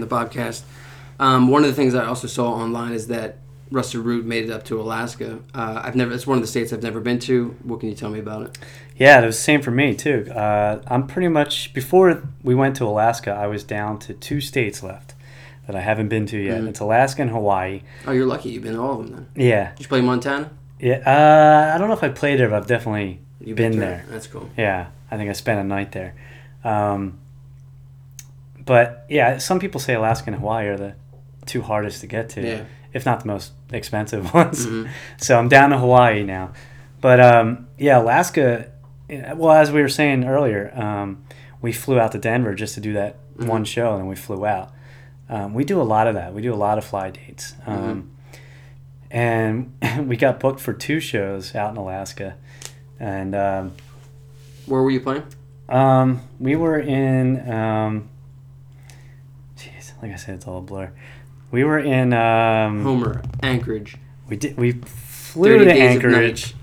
Bobcast. Um, one of the things I also saw online is that Rusted Root made it up to Alaska. Uh, I've never. It's one of the states I've never been to. What can you tell me about it? Yeah, it was the same for me too. Uh, I'm pretty much, before we went to Alaska, I was down to two states left that I haven't been to yet. Mm-hmm. It's Alaska and Hawaii. Oh, you're lucky. You've been to all of them then. Yeah. Did you play Montana? Yeah. Uh, I don't know if I played there, but I've definitely You've been, been there. That's cool. Yeah. I think I spent a night there. Um, But, yeah, some people say Alaska and Hawaii are the two hardest to get to, yeah. if not the most expensive ones. Mm-hmm. So I'm down to Hawaii now. But, um, yeah, Alaska, well, as we were saying earlier, um, we flew out to Denver just to do that mm-hmm. one show, and then we flew out. Um, we do a lot of that. We do a lot of fly dates. Um, mm-hmm. And we got booked for two shows out in Alaska. And um, where were you playing? Um, we were in... Um, Like I said, it's all a blur. We were in um, Homer, Anchorage. We did. We flew to Anchorage.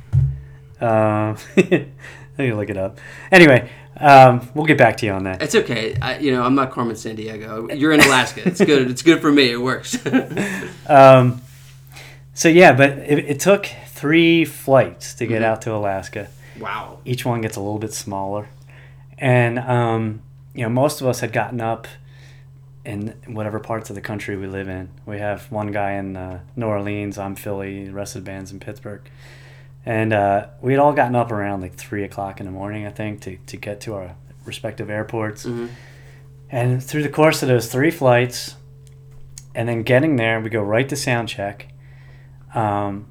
Um, I need to look it up. Anyway, um, we'll get back to you on that. It's okay. I, you know, I'm not Carmen Sandiego. You're in Alaska. It's good. It's good for me. It works. um, so yeah, but it, it took three flights to get mm-hmm. out to Alaska. Wow. Each one gets a little bit smaller, and um, you know, most of us had gotten up in whatever parts of the country we live in. We have one guy in uh, New Orleans, I'm Philly, the rest of the band's in Pittsburgh. And uh, we had all gotten up around like three o'clock in the morning, I think, to, to get to our respective airports. Mm-hmm. And through the course of those three flights, and then getting there, we go right to sound check. Um,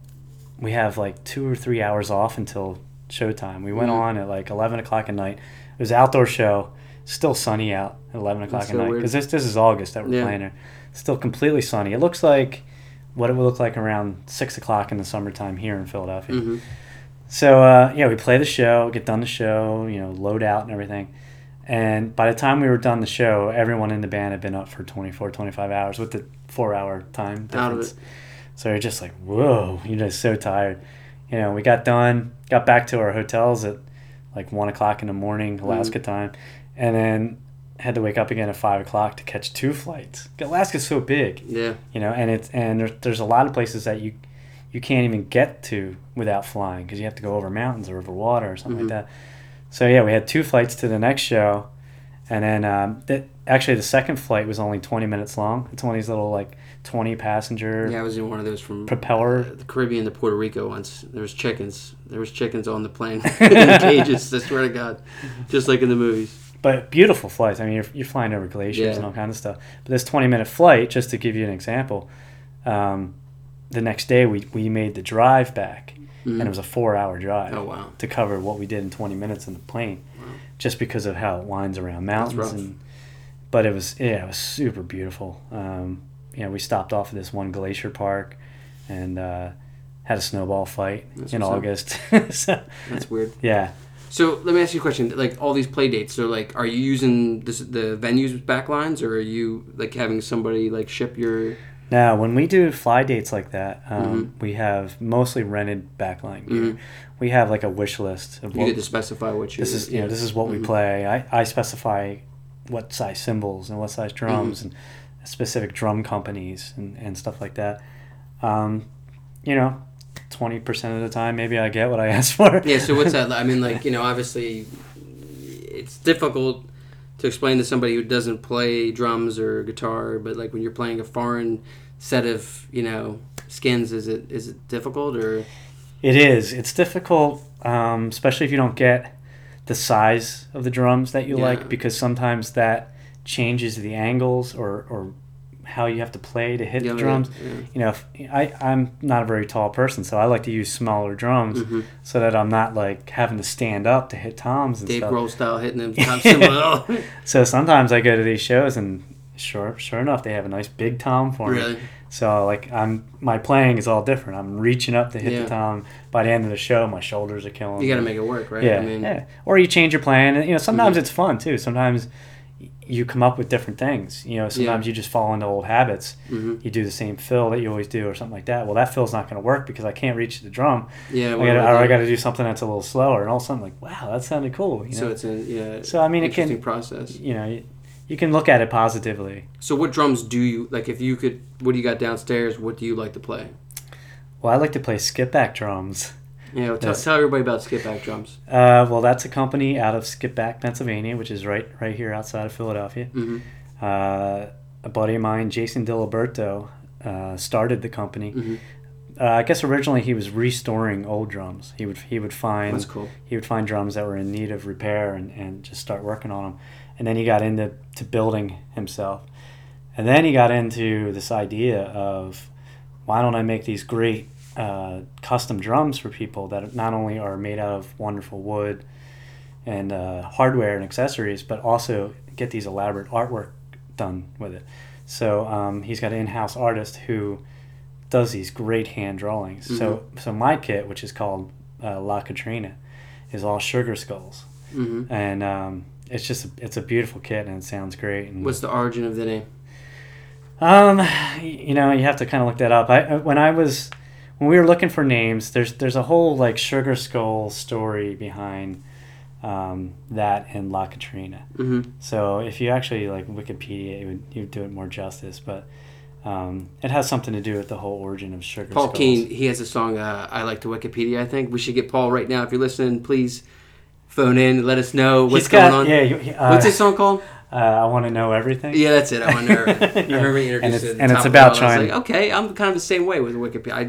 we have like two or three hours off until showtime. We went mm-hmm. on at like eleven o'clock at night. It was an outdoor show. Still sunny out at eleven o'clock That's at so night. Because this this is August that we're yeah. playing here. Still completely sunny. It looks like what it would look like around six o'clock in the summertime here in Philadelphia. Mm-hmm. So, uh, yeah, we play the show, get done the show, you know, load out and everything. And by the time we were done the show, everyone in the band had been up for twenty-four, twenty-five hours with the four-hour time difference. Out of it. So you're just like, whoa, you're just so tired. You know, we got done, got back to our hotels at like one o'clock in the morning, Alaska mm-hmm. time. And then had to wake up again at five o'clock to catch two flights. Alaska's so big, yeah. You know, and it's and there's there's a lot of places that you you can't even get to without flying because you have to go over mountains or over water or something mm-hmm. like that. So yeah, we had two flights to the next show, and then um, that actually the second flight was only twenty minutes long. It's one of these little like twenty passenger. Yeah, I was in one of those from propeller uh, the Caribbean to Puerto Rico once. There was chickens. There was chickens on the plane in cages. I swear to God, just like in the movies. But beautiful flights. I mean, you're, you're flying over glaciers yeah. and all kinds of stuff. But this twenty-minute flight, just to give you an example, um, the next day we, we made the drive back, mm-hmm. and it was a four-hour drive oh, wow. to cover what we did in twenty minutes in the plane, wow. just because of how it winds around mountains. And, but it was yeah, it was super beautiful. Um, you know, we stopped off at this one glacier park, and uh, had a snowball fight That's in August. So, that's weird. Yeah. So let me ask you a question. Like all these play dates, so like, are you using this, the venue's backlines, or are you like having somebody like ship your? Now, when we do fly dates like that, um, mm-hmm. we have mostly rented backline gear. Mm-hmm. We have like a wish list of what you get to specify what you. This is you yeah. know this is what mm-hmm. we play. I, I specify what size cymbals and what size drums mm-hmm. and specific drum companies and, and stuff like that. Um, you know. twenty percent of the time, maybe I get what I asked for. Yeah, so what's that? I mean, like, you know, obviously it's difficult to explain to somebody who doesn't play drums or guitar, but, like, when you're playing a foreign set of, you know, skins, is it is it difficult or...? It is. It's difficult, um, especially if you don't get the size of the drums that you yeah. like, because sometimes that changes the angles or... or how you have to play to hit yeah, the drums yeah. you know if, I, I'm not a very tall person, so I like to use smaller drums mm-hmm. so that I'm not like having to stand up to hit toms and Dave stuff. Grohl style hitting them tom cymbal. So sometimes I go to these shows and sure sure enough they have a nice big tom for really? me, so like I'm my playing is all different. I'm reaching up to hit yeah. the tom. By the end of the show my shoulders are killing you me. Gotta make it work, right? Yeah, I mean, yeah. Or you change your plan, and you know sometimes mm-hmm. it's fun too. Sometimes you come up with different things. You know, sometimes yeah. you just fall into old habits. Mm-hmm. You do the same fill that you always do or something like that. Well, that fill's not going to work because I can't reach the drum. Yeah, well, I gotta, I got to do something that's a little slower. And all of a sudden, like, wow, that sounded cool. You know? So it's a yeah. So I mean, it can process. You know, you, you can look at it positively. So what drums do you like? If you could, what do you got downstairs? What do you like to play? Well, I like to play Skipback drums. Yeah, well, tell, tell everybody about Skipback Drums. Uh, well, that's a company out of Skipback, Pennsylvania, which is right right here outside of Philadelphia. Mm-hmm. Uh, a buddy of mine, Jason DiLiberto, uh, started the company. Mm-hmm. Uh, I guess originally he was restoring old drums. He would he would find that's cool. He would find drums that were in need of repair and, and just start working on them. And then he got into to building himself. And then he got into this idea of, why don't I make these great Uh, custom drums for people that not only are made out of wonderful wood and uh, hardware and accessories, but also get these elaborate artwork done with it. So um, he's got an in-house artist who does these great hand drawings. Mm-hmm. So so my kit, which is called uh, La Katrina, is all sugar skulls, mm-hmm. and um, it's just a, it's a beautiful kit and it sounds great. And what's the origin of the name? Um, you know, you have to kind of look that up. I when I was When we were looking for names, there's there's a whole like sugar skull story behind um, that and La Katrina. Mm-hmm. So if you actually like Wikipedia, it would you'd do it more justice. But um, it has something to do with the whole origin of sugar skulls. Paul Keane, he has a song uh, I like to Wikipedia. I think we should get Paul right now. If you're listening, please phone in and let us know what's got, going on. Yeah, he, uh, what's his song called? Uh, I want to know everything. Yeah, that's it. I want to know everything. yeah. I remember introducing and it's, it. And it's about trying. Like, okay, I'm kind of the same way with Wikipedia. I,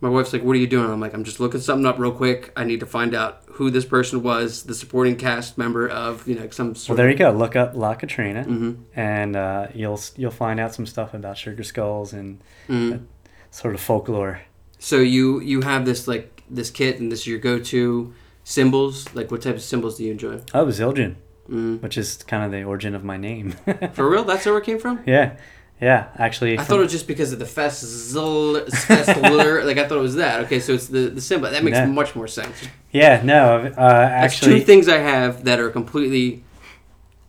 My wife's like, what are you doing? I'm like, I'm just looking something up real quick. I need to find out who this person was, the supporting cast member of, you know, some sort. Well, there you go. Look up La Katrina, mm-hmm. and uh, you'll you'll find out some stuff about sugar skulls and mm-hmm. sort of folklore. So you, you have this like this kit, and this is your go-to cymbals. Like, what type of cymbals do you enjoy? Oh, Zildjian, mm-hmm. which is kind of the origin of my name. For real? That's where it came from? Yeah. Yeah, actually. I from, thought it was just because of the Festler, Festler, like I thought it was that. Okay, so it's the, the symbol. That makes no. much more sense. Yeah, no, uh, actually. That's two things I have that are completely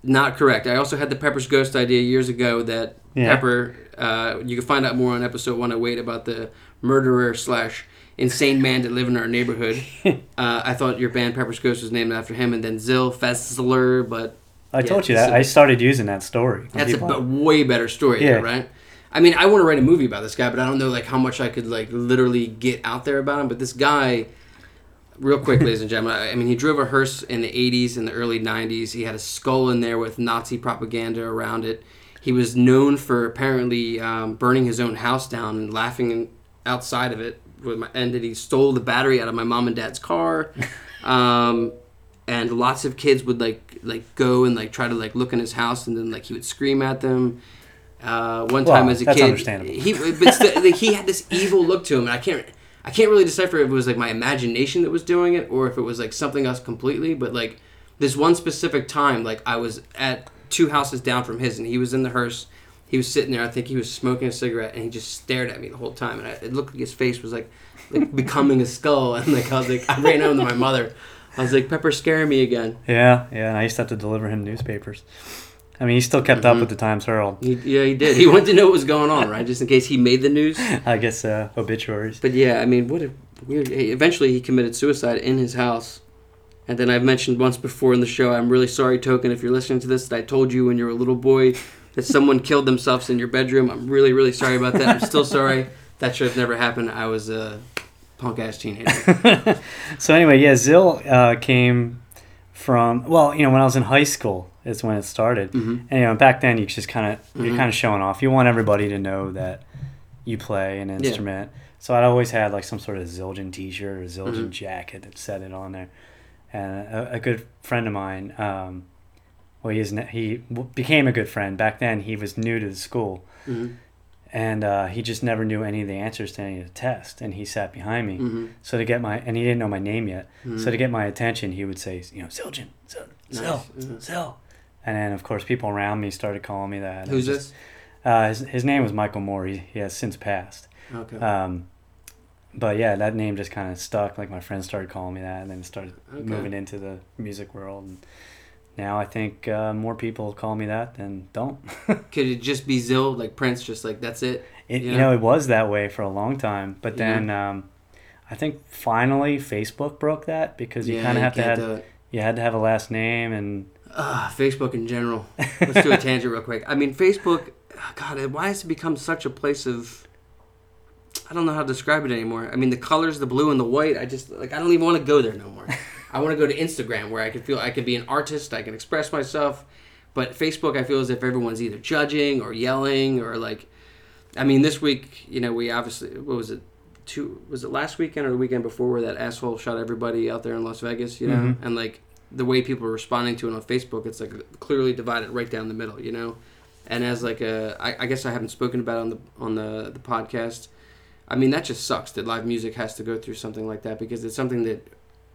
not correct. I also had the Pepper's Ghost idea years ago that yeah. Pepper, uh, you can find out more on episode one oh eight about the murderer slash insane man that lived in our neighborhood. uh, I thought your band Pepper's Ghost was named after him, and then Zil, Festler, but... I yeah, told you that. A, I started using that story. That's a b- way better story, yeah. there, right? I mean, I want to write a movie about this guy, but I don't know like how much I could like literally get out there about him. But this guy, real quick, ladies and gentlemen, I mean, he drove a hearse in the eighties and the early nineties. He had a skull in there with Nazi propaganda around it. He was known for apparently um, burning his own house down and laughing outside of it. With my, and that he stole the battery out of my mom and dad's car. Um, and lots of kids would like like go and like try to like look in his house, and then like he would scream at them. Uh, one well, time as a that's kid, understandable. he but st- like, he had this evil look to him, and I can't I can't really decipher if it was like my imagination that was doing it or if it was like something else completely. But like this one specific time, like I was at two houses down from his, and he was in the hearse. He was sitting there. I think he was smoking a cigarette, and he just stared at me the whole time. And I, it looked like his face was like, like becoming a skull. And like I was like, I ran home to my mother. I was like, Pepper's scaring me again. Yeah, yeah. And I used to have to deliver him newspapers. I mean, he still kept mm-hmm. up with the Times Herald. He, yeah, he did. He wanted to know what was going on, right? Just in case he made the news. I guess uh, obituaries. But yeah, I mean, what a weird. Eventually, he committed suicide in his house. And then I've mentioned once before in the show, I'm really sorry, Token, if you're listening to this, that I told you when you were a little boy that someone killed themselves in your bedroom. I'm really, really sorry about that. I'm still sorry. That should have never happened. I was a punk-ass teenager. So anyway, yeah, Zil uh, came from, well, you know, when I was in high school is when it started. Mm-hmm. And, you know, back then you just kind of, mm-hmm. you're kind of showing off. You want everybody to know that you play an instrument. Yeah. So I'd always had, like, some sort of Zildjian t-shirt or Zildjian mm-hmm. jacket that said it on there. And a, a good friend of mine, um, well, he, is ne- he w- became a good friend. Back then, he was new to the school. Mm-hmm. And uh, he just never knew any of the answers to any of the tests. And he sat behind me. Mm-hmm. So to get my, and he didn't know my name yet. Mm-hmm. So to get my attention, he would say, you know, Zildjian, Zil, Zil, nice. Zil. And then, of course, people around me started calling me that. Who's just, this? Uh, his, his name was Michael Moore. He, he has since passed. Okay. Um, But yeah, that name just kind of stuck. Like my friends started calling me that, and then started okay. moving into the music world. And now I think uh, more people call me that than don't. Could it just be Zil, like Prince, just like that's it? it you, know? you know, it was that way for a long time. But then yeah. um, I think finally Facebook broke that because you yeah, kind of have to have you had to have a last name and. Ugh, Facebook in general. Let's do a tangent real quick. I mean, Facebook. God, why has it become such a place of? I don't know how to describe it anymore. I mean, the colors, the blue and the white, I just, like, I don't even want to go there no more. I want to go to Instagram where I can feel I can be an artist, I can express myself. But Facebook, I feel as if everyone's either judging or yelling or, like, I mean, this week, you know, we obviously, what was it, two, was it last weekend or the weekend before where that asshole shot everybody out there in Las Vegas, you know? Mm-hmm. And, like, the way people are responding to it on Facebook, it's, like, clearly divided right down the middle, you know? And as, like, a, I, I guess I haven't spoken about it on the on the, the podcast, I mean, that just sucks that live music has to go through something like that because it's something that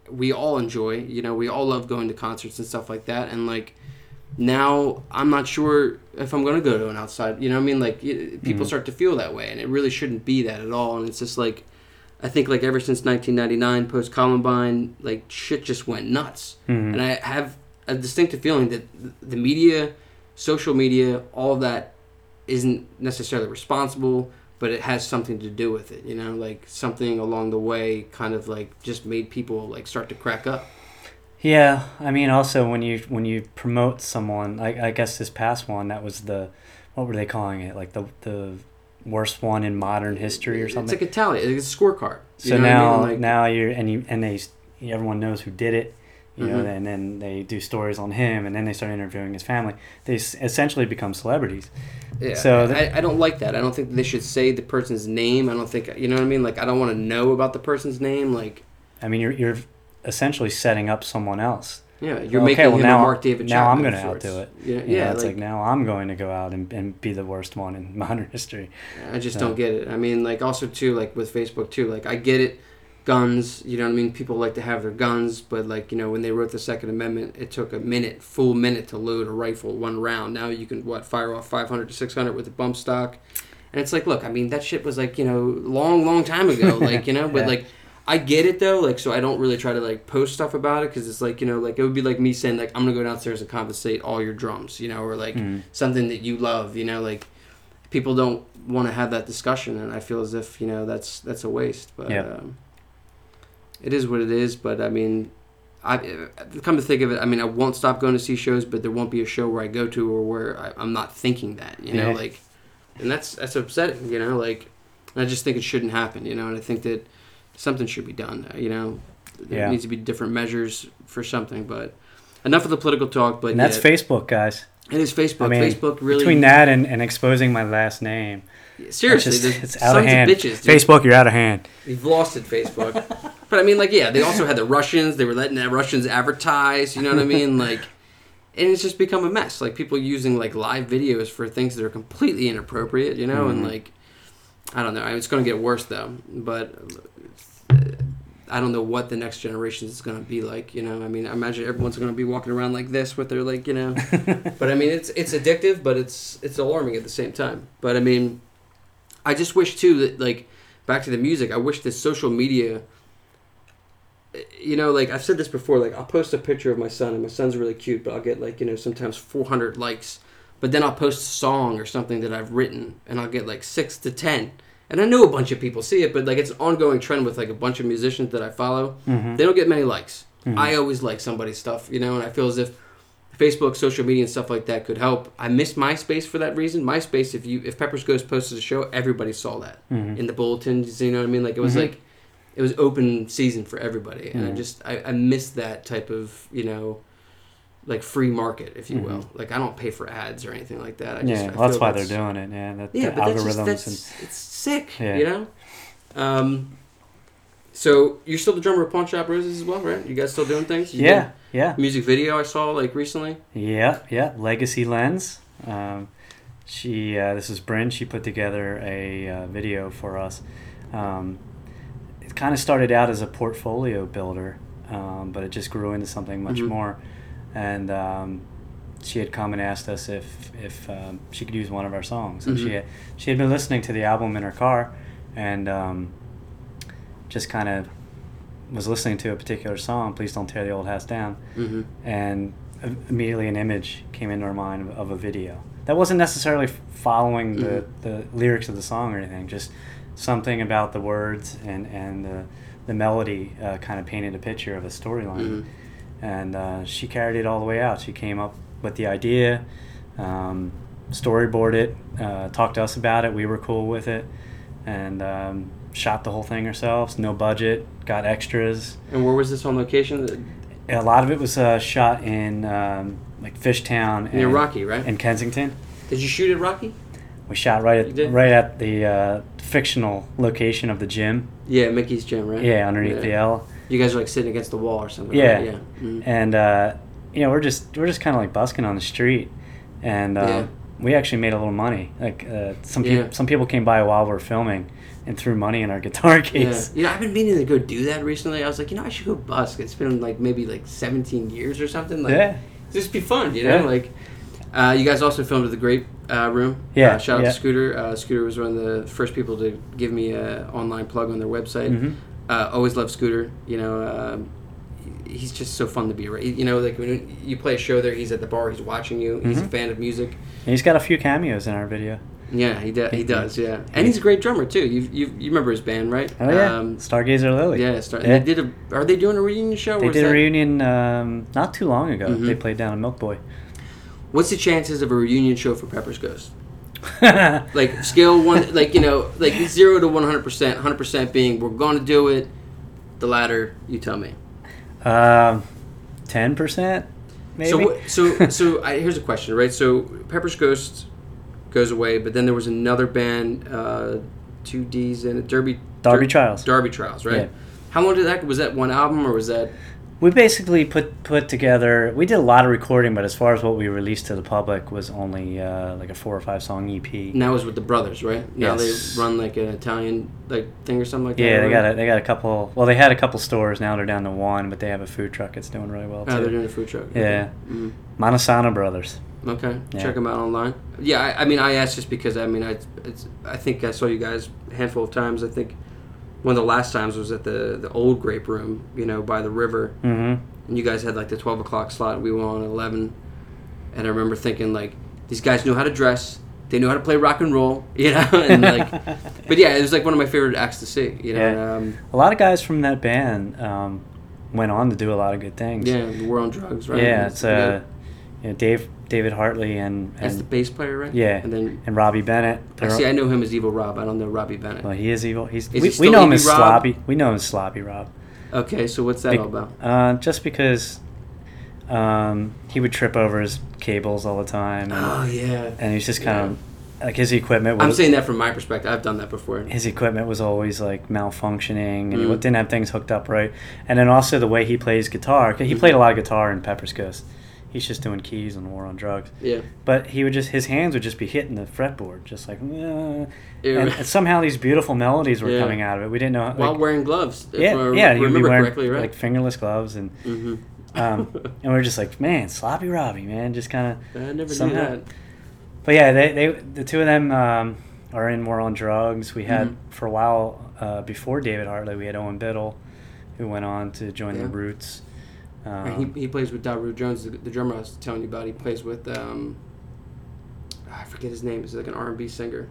we all enjoy. You know, we all love going to concerts and stuff like that. And, like, now I'm not sure if I'm going to go to an outside. You know what I mean? Like, people mm-hmm. start to feel that way, and it really shouldn't be that at all. And it's just, like, I think, like, ever since nineteen ninety-nine, post-Columbine, like, shit just went nuts. Mm-hmm. And I have a distinctive feeling that the media, social media, all that isn't necessarily responsible, but it has something to do with it, you know, like something along the way kind of like just made people like start to crack up. Yeah, I mean, also when you when you promote someone, I, I guess this past one, that was the, what were they calling it, like the the worst one in modern history or something? It's like a tally, it's a scorecard. So now I mean? Like, now you're, and, you, and they everyone knows who did it, you mm-hmm. know, and then they do stories on him, and then they start interviewing his family. They essentially become celebrities. Yeah, so th- I, I don't like that. I don't think they should say the person's name. I don't think, you know what I mean? Like, I don't want to know about the person's name. Like, I mean, you're you're essentially setting up someone else. Yeah, you're okay, making well, him now, a Mark David Chapman. Now I'm going to outdo it. Yeah, you yeah know, it's like, like, now I'm going to go out and, and be the worst one in modern history. I just so. don't get it. I mean, like, also, too, like, with Facebook, too, like, I get it. Guns, you know what I mean? People like to have their guns, but, like, you know, when they wrote the Second Amendment, it took a minute, full minute to load a rifle, one round. Now you can, what, fire off five hundred to six hundred with a bump stock? And it's like, look, I mean, that shit was, like, you know, long, long time ago, like, you know? But, yeah. like, I get it, though, like, so I don't really try to, like, post stuff about it, because it's like, you know, like, it would be like me saying, like, I'm going to go downstairs and confiscate all your drums, you know, or, like, mm. something that you love, you know, like, people don't want to have that discussion, and I feel as if, you know, that's that's a waste, but... Yeah. Um, it is what it is, but I mean, I come to think of it, I mean, I won't stop going to see shows, but there won't be a show where I go to or where I, I'm not thinking that, you know, yeah. like And that's that's upsetting, you know, like, I just think it shouldn't happen, you know, and I think that something should be done, you know. There yeah. needs to be different measures for something, but enough of the political talk. But and that's yeah, Facebook, guys. It is Facebook. I mean, Facebook really... Between that and, and exposing my last name. Seriously, it's, just, it's out of hand. Of bitches, Facebook, you're out of hand. You've lost it, Facebook. But I mean, like, yeah, they also had the Russians. They were letting the Russians advertise, you know what I mean? Like, and it's just become a mess. Like, people using, like, live videos for things that are completely inappropriate, you know? Mm-hmm. And, like, I don't know. I mean, it's going to get worse, though. But I don't know what the next generation is going to be like, you know? I mean, I imagine everyone's going to be walking around like this with their, like, you know? But, I mean, it's it's addictive, but it's it's alarming at the same time. But, I mean... I just wish, too, that, like, back to the music, I wish that social media, you know, like, I've said this before, like, I'll post a picture of my son, and my son's really cute, but I'll get, like, you know, sometimes four hundred likes, but then I'll post a song or something that I've written, and I'll get, like, six to ten, and I know a bunch of people see it, but, like, it's an ongoing trend with, like, a bunch of musicians that I follow. Mm-hmm. They don't get many likes. Mm-hmm. I always like somebody's stuff, you know, and I feel as if Facebook, social media, and stuff like that could help. I miss MySpace for that reason. MySpace, if you if Pepper's Ghost posted a show, everybody saw that mm-hmm. in the bulletins. You know what I mean? Like it was mm-hmm. like it was open season for everybody, and mm-hmm. I just I, I miss that type of you know like free market, if you mm-hmm. will. Like I don't pay for ads or anything like that. I just, yeah, I well, that's why that's, they're doing it. Yeah, that, yeah, the but algorithms that's, just, that's and, it's sick. Yeah. You know. Um, So, you're still the drummer of Pawn Shop Roses as well, right? You guys still doing things? You yeah, yeah. Music video I saw, like, recently? Yeah, yeah. Legacy Lens. Um, she, uh, this is Bryn. She put together a uh, video for us. Um, it kind of started out as a portfolio builder, um, but it just grew into something much mm-hmm. more. And um, she had come and asked us if, if um, she could use one of our songs. And mm-hmm. she, had, she had been listening to the album in her car, and... Um, just kind of was listening to a particular song, Please Don't Tear the Old House Down, mm-hmm. and immediately an image came into her mind of a video. That wasn't necessarily following the, mm-hmm. the lyrics of the song or anything, just something about the words and, and the, the melody uh, kind of painted a picture of a storyline. Mm-hmm. And uh, she carried it all the way out. She came up with the idea, um, storyboarded it, uh, talked to us about it, we were cool with it, and... Um, shot the whole thing ourselves, no budget, got extras. And where was this on location? A lot of it was uh, shot in um, like Fishtown. Near and, Rocky, right? In Kensington. Did you shoot at Rocky? We shot right at right at the uh, fictional location of the gym. Yeah, Mickey's gym, right? Yeah, underneath yeah. the L. You guys are like sitting against the wall or something. Yeah, right? yeah. Mm-hmm. And uh, you know we're just we're just kind of like busking on the street, and uh, yeah. we actually made a little money. Like uh, some people, yeah. some people came by while we were filming. And threw money in our guitar case. Yeah. You know, I've been meaning to go do that recently. I was like, you know, I should go busk. It's been like maybe like seventeen years or something. Like, yeah. Just be fun, you know? Yeah. Like, uh, you guys also filmed at the Grape uh, Room. Yeah. Uh, shout out yeah. to Scooter. Uh, Scooter was one of the first people to give me an online plug on their website. Mm-hmm. Uh, always loved Scooter. You know, uh, he's just so fun to be around. You know, like when you play a show there, he's at the bar, he's watching you, mm-hmm. he's a fan of music. And he's got a few cameos in our video. Yeah, he does. He does. Yeah, and he's a great drummer too. You you you remember his band, right? Oh yeah, um, Stargazer Lily. Yeah, Star- yeah, they did a. Are they doing a reunion show? They did a that? reunion um, not too long ago. Mm-hmm. They played down at Milk Boy. What's the chances of a reunion show for Pepper's Ghost? Like scale one, like you know, like zero to one hundred percent. Hundred percent being we're going to do it. The latter, you tell me. Um, ten percent, maybe. So so so I, here's a question, right? So Pepper's Ghost goes away, but then there was another band, uh, two D's and a Derby... Darby Der- Trials. Darby Trials, right? Yeah. How long did that... Was that one album, or was that... We basically put put together... We did a lot of recording, but as far as what we released to the public was only uh, like a four or five song E P. And that was with the brothers, right? Now yes. They run like an Italian like thing or something like that? Yeah, they right? got a, they got a couple... Well, they had a couple stores. Now they're down to one, but they have a food truck. It's doing really well, too. Oh, they're doing a food truck. Yeah. Mm-hmm. Montesano Brothers. Okay, yeah. Check them out online. Yeah, I, I mean, I asked just because, I mean, I it's, I think I saw you guys a handful of times. I think one of the last times was at the, the old Grape Room, you know, by the river. Mm-hmm. And you guys had, like, the twelve o'clock slot, and we went on at eleven. And I remember thinking, like, these guys know how to dress. They know how to play rock and roll, you know? And like, But, yeah, it was, like, one of my favorite acts to see, you know? Yeah. And, um, a lot of guys from that band um, went on to do a lot of good things. Yeah, the War on Drugs, right? Yeah, it's... Uh, you know, Dave David Hartley and, and as the bass player, right? Yeah, and then and Robbie Bennett. I see. I know him as Evil Rob. I don't know Robbie Bennett. Well, he is evil. He's is we, he we know him as Rob? Sloppy. We know him as Sloppy Rob. Okay, so what's that Be- all about? Uh, just because um, he would trip over his cables all the time. And, oh yeah. And he's just kind yeah. of. Like his equipment was... I'm saying that from my perspective. I've done that before. His equipment was always, like, malfunctioning, and mm. he didn't have things hooked up right. And then also the way he plays guitar. He played a lot of guitar in Pepper's Ghost. He's just doing keys on War on Drugs. Yeah. But he would just... His hands would just be hitting the fretboard, just like... Uh, and somehow these beautiful melodies were yeah. coming out of it. We didn't know... Like, while wearing gloves. If yeah, I yeah. remember wearing, correctly, right? Like, fingerless gloves, and... Mm-hmm. um, and we were just like, man, Sloppy Robbie, man. Just kind of... I never somehow, knew that. But yeah, they, they the two of them um, are in War on Drugs. We had, mm-hmm. for a while, uh, before David Hartley, we had Owen Biddle, who went on to join yeah. the Roots. Um, and he he plays with Daru Jones, the, the drummer I was telling you about. He plays with, um, I forget his name, he's like an R and B singer.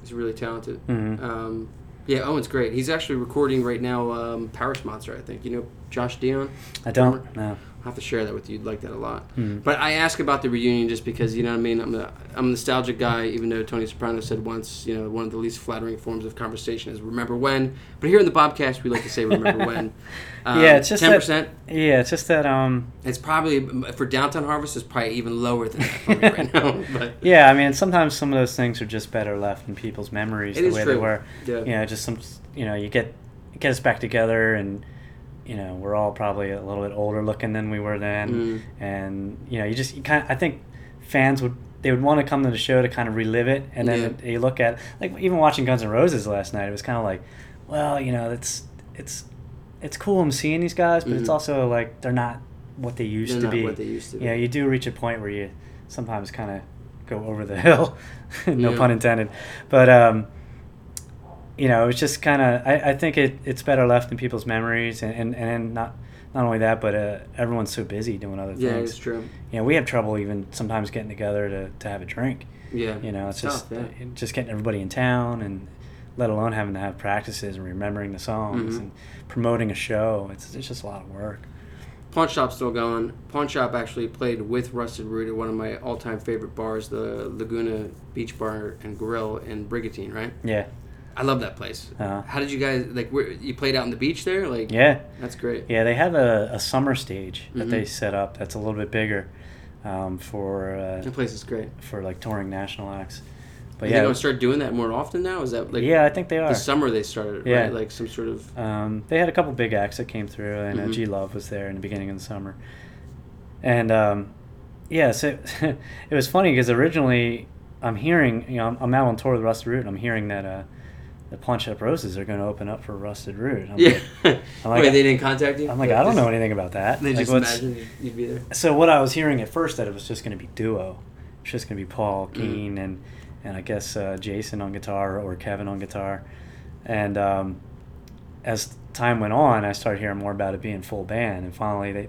He's really talented. Mm-hmm. Um, yeah, Owen's great. He's actually recording right now um, Paris Monster, I think. You know Josh Dion? I don't, drummer? no. I'll have to share that with you. You'd like that a lot. Mm. But I ask about the reunion just because, you know what I mean? I'm a, I'm a nostalgic guy, even though Tony Soprano said once, you know, one of the least flattering forms of conversation is remember when. But here in the Bobcast, we like to say remember when. Um, yeah, it's just ten percent. That, yeah, it's just that. Um, it's probably, for Downtown Harvest, it's probably even lower than that for me right now. But. Yeah, I mean, sometimes some of those things are just better left in people's memories it the way true. they were. Yeah. You know, just some, you know, you get, get us back together and, you know, we're all probably a little bit older looking than we were then, mm. and you know, you just you kind of, I think fans would they would want to come to the show to kind of relive it, and then yeah. you look at like even watching Guns N' Roses last night, it was kind of like, well, you know, it's it's it's cool I'm seeing these guys, but mm-hmm. it's also like they're not what they used they're to not be. What they used to be. Yeah, you do reach a point where you sometimes kind of go over the hill, no yeah. pun intended, but. um You know, it's just kind of, I, I think it, it's better left in people's memories, and, and, and not not only that, but uh, everyone's so busy doing other yeah, things. Yeah, it's true. You know, we have trouble even sometimes getting together to, to have a drink. Yeah. You know, it's, it's just tough, yeah. just getting everybody in town, and let alone having to have practices and remembering the songs mm-hmm. and promoting a show. It's it's just a lot of work. Pawn Shop's still going. Pawn Shop actually played with Rusted Root at one of my all-time favorite bars, the Laguna Beach Bar and Grill in Brigantine, right? Yeah. I love that place. Uh-huh. How did you guys like? Where, you played out on the beach there, like yeah, that's great. Yeah, they have a, a summer stage mm-hmm. that they set up that's a little bit bigger um, for. Uh, the place is great for like touring national acts. But are yeah, they're gonna start doing that more often now. Is that like? Yeah, I think they are. The summer they started, yeah. right? Like some sort of. Um, they had a couple big acts that came through, and mm-hmm. G Love was there in the beginning of the summer, and um, yeah, so it was funny because originally I'm hearing, you know, I'm, I'm out on tour with Rusted Root, and I'm hearing that. Uh, The Pawn Shop Roses are going to open up for Rusted Root. I'm yeah. Like, I'm like, wait, they didn't contact you? I'm like, I don't just, know anything about that. They like, just imagined you'd be there. So what I was hearing at first that it was just going to be duo. It's just going to be Paul Keane mm. and and I guess uh, Jason on guitar or Kevin on guitar. And um, as time went on, I started hearing more about it being full band. And finally, they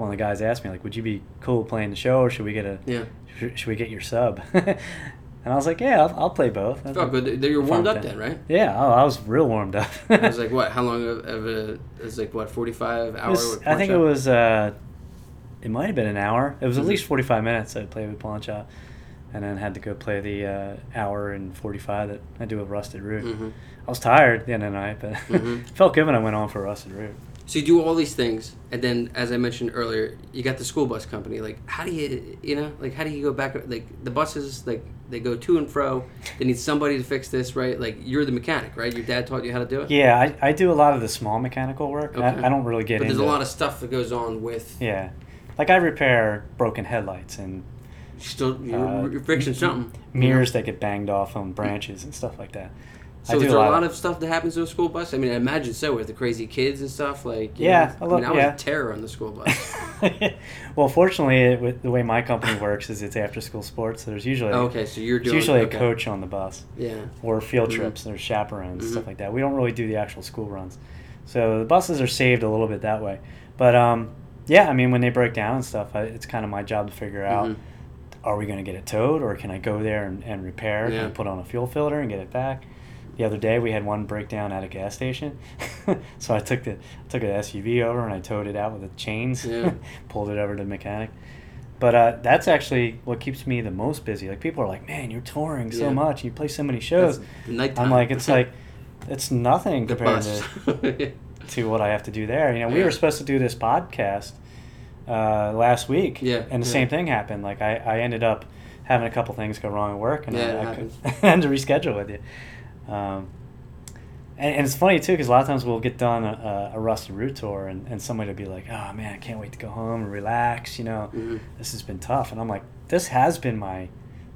one of the guys asked me, like, would you be cool playing the show, or should we get a yeah. sh- should we get your sub? And I was like, yeah, I'll, I'll play both. That's oh, but you're warmed up then, right? Yeah, I, I was real warmed up. It was like, what, how long of a, it was like, what, forty-five hours? I think shop? it was, uh, it might have been an hour. It was mm-hmm. at least forty-five minutes I played with Pawn Shop, and then had to go play the uh, hour and forty-five that I do with Rusted Root. Mm-hmm. I was tired at the end of the night, but mm-hmm. it felt good when I went on for Rusted Root. So you do all these things, and then, as I mentioned earlier, you got the school bus company. Like, how do you, you know, like, how do you go back? Like, the buses, like, they go to and fro. They need somebody to fix this, right? Like, you're the mechanic, right? Your dad taught you how to do it? Yeah, I, I do a lot of the small mechanical work. Okay. I, I don't really get but into it. But there's a lot of stuff that goes on with... Yeah. Like, I repair broken headlights and... Still, you're, uh, you're fixing something. Mirrors yeah. that get banged off on branches and stuff like that. So is there a lot of stuff that happens to a school bus? I mean, I imagine so with the crazy kids and stuff. Like, you yeah, know, I, love, I mean, I was yeah. a terror on the school bus. Well, fortunately, it, with the way my company works is it's after-school sports. So there's usually oh, okay, so you're doing usually okay. a coach on the bus. Yeah. Or field mm-hmm. trips, there's chaperones, mm-hmm. stuff like that. We don't really do the actual school runs, so the buses are saved a little bit that way. But um, yeah, I mean, when they break down and stuff, I, it's kind of my job to figure out. Mm-hmm. Are we going to get it towed, or can I go there and, and repair yeah. and put on a fuel filter and get it back? The other day we had one breakdown at a gas station, so I took the took an S U V over and I towed it out with the chains, yeah. pulled it over to the mechanic, But uh, that's actually what keeps me the most busy. Like, people are like, man, you're touring so yeah. much. And you play so many shows. I'm like, it's like, it's nothing compared to, yeah. to what I have to do there. You know, we yeah. were supposed to do this podcast uh, last week. Yeah. And the yeah. same thing happened. Like, I, I ended up having a couple things go wrong at work. And yeah, I, I, could, I had to reschedule with you. Um, and, and it's funny, too, because a lot of times we'll get done a, a Rusted Root tour, and, and somebody will be like, oh, man, I can't wait to go home and relax, you know. Mm-hmm. This has been tough. And I'm like, this has been my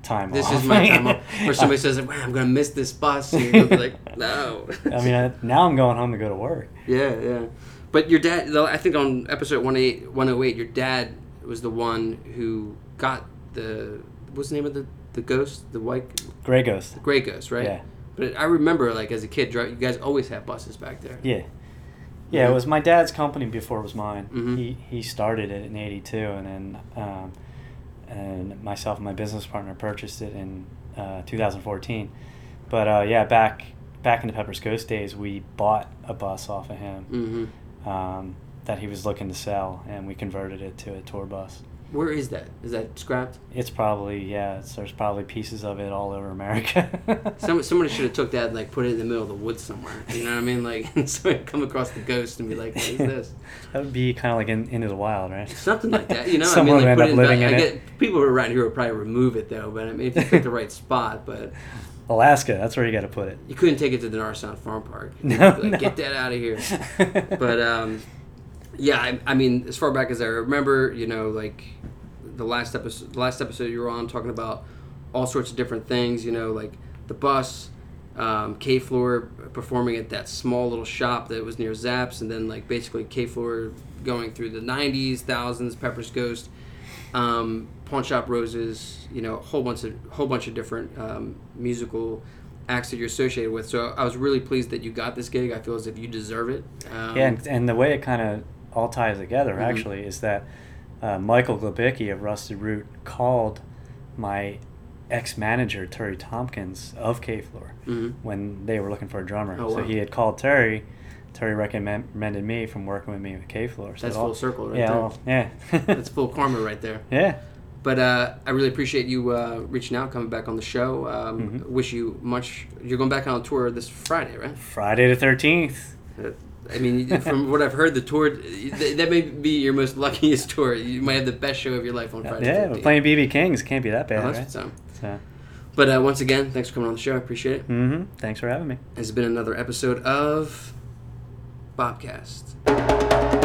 time this off. This is my time off. Or somebody says, wow, I'm going to miss this bus. And you'll be like, no. I mean, I, now I'm going home to go to work. Yeah, yeah. But your dad, though, I think on episode one oh eight, your dad was the one who got the, what's the name of the, the ghost? The white? Gray Ghost. The Gray Ghost, right? Yeah. But I remember, like, as a kid, you guys always had buses back there. Yeah. Yeah, mm-hmm. It was my dad's company before it was mine. Mm-hmm. He he started it in eighty-two, and then um, and myself and my business partner purchased it in uh, two thousand fourteen. But, uh, yeah, back back in the Pepper's Ghost days, we bought a bus off of him mm-hmm. um, that he was looking to sell, and we converted it to a tour bus. Where is that? Is that scrapped? It's probably, yeah. It's, there's probably pieces of it all over America. Some, somebody should have took that and, like, put it in the middle of the woods somewhere. You know what I mean? Like, somebody come across the ghost and be like, what is this? That would be kind of like in, Into the Wild, right? Something like that. You know what I mean? Like, would end up living in, in I it. Get, people around here would probably remove it, though. But, I mean, if you pick the right spot, but... Alaska, that's where you got to put it. You couldn't take it to the Narsound Farm Park. No, like, no. Get that out of here. But, um... yeah, I, I mean, as far back as I remember, you know, like the last episode, the last episode you were on, talking about all sorts of different things, you know, like the bus, um, K-Floor performing at that small little shop that was near Zapp's, and then like basically K-Floor going through the nineties, thousands, Pepper's Ghost, um, Pawn Shop Roses, you know, a whole bunch of whole bunch of different um, musical acts that you're associated with. So I was really pleased that you got this gig. I feel as if you deserve it. Um, yeah, and, and the way it kind of all ties together, mm-hmm. actually, is that uh, Michael Glabicki of Rusted Root called my ex-manager, Terry Tompkins, of K-Floor, mm-hmm. when they were looking for a drummer. Oh, wow. So he had called Terry. Terry recommended me from working with me with K-Floor. So that's all, full circle right yeah, there. All, yeah, that's full karma right there. Yeah. But uh, I really appreciate you uh, reaching out, coming back on the show. Um, mm-hmm. Wish you much. You're going back on tour this Friday, right? Friday the thirteenth. Uh, I mean, from what I've heard, the tour, that may be your most luckiest tour. You might have the best show of your life on Friday. Yeah, we're playing B B Kings. Can't be that bad, oh, right? So. So. But uh, once again, thanks for coming on the show. I appreciate it. Mm-hmm. Thanks for having me. This has been another episode of Bobcast.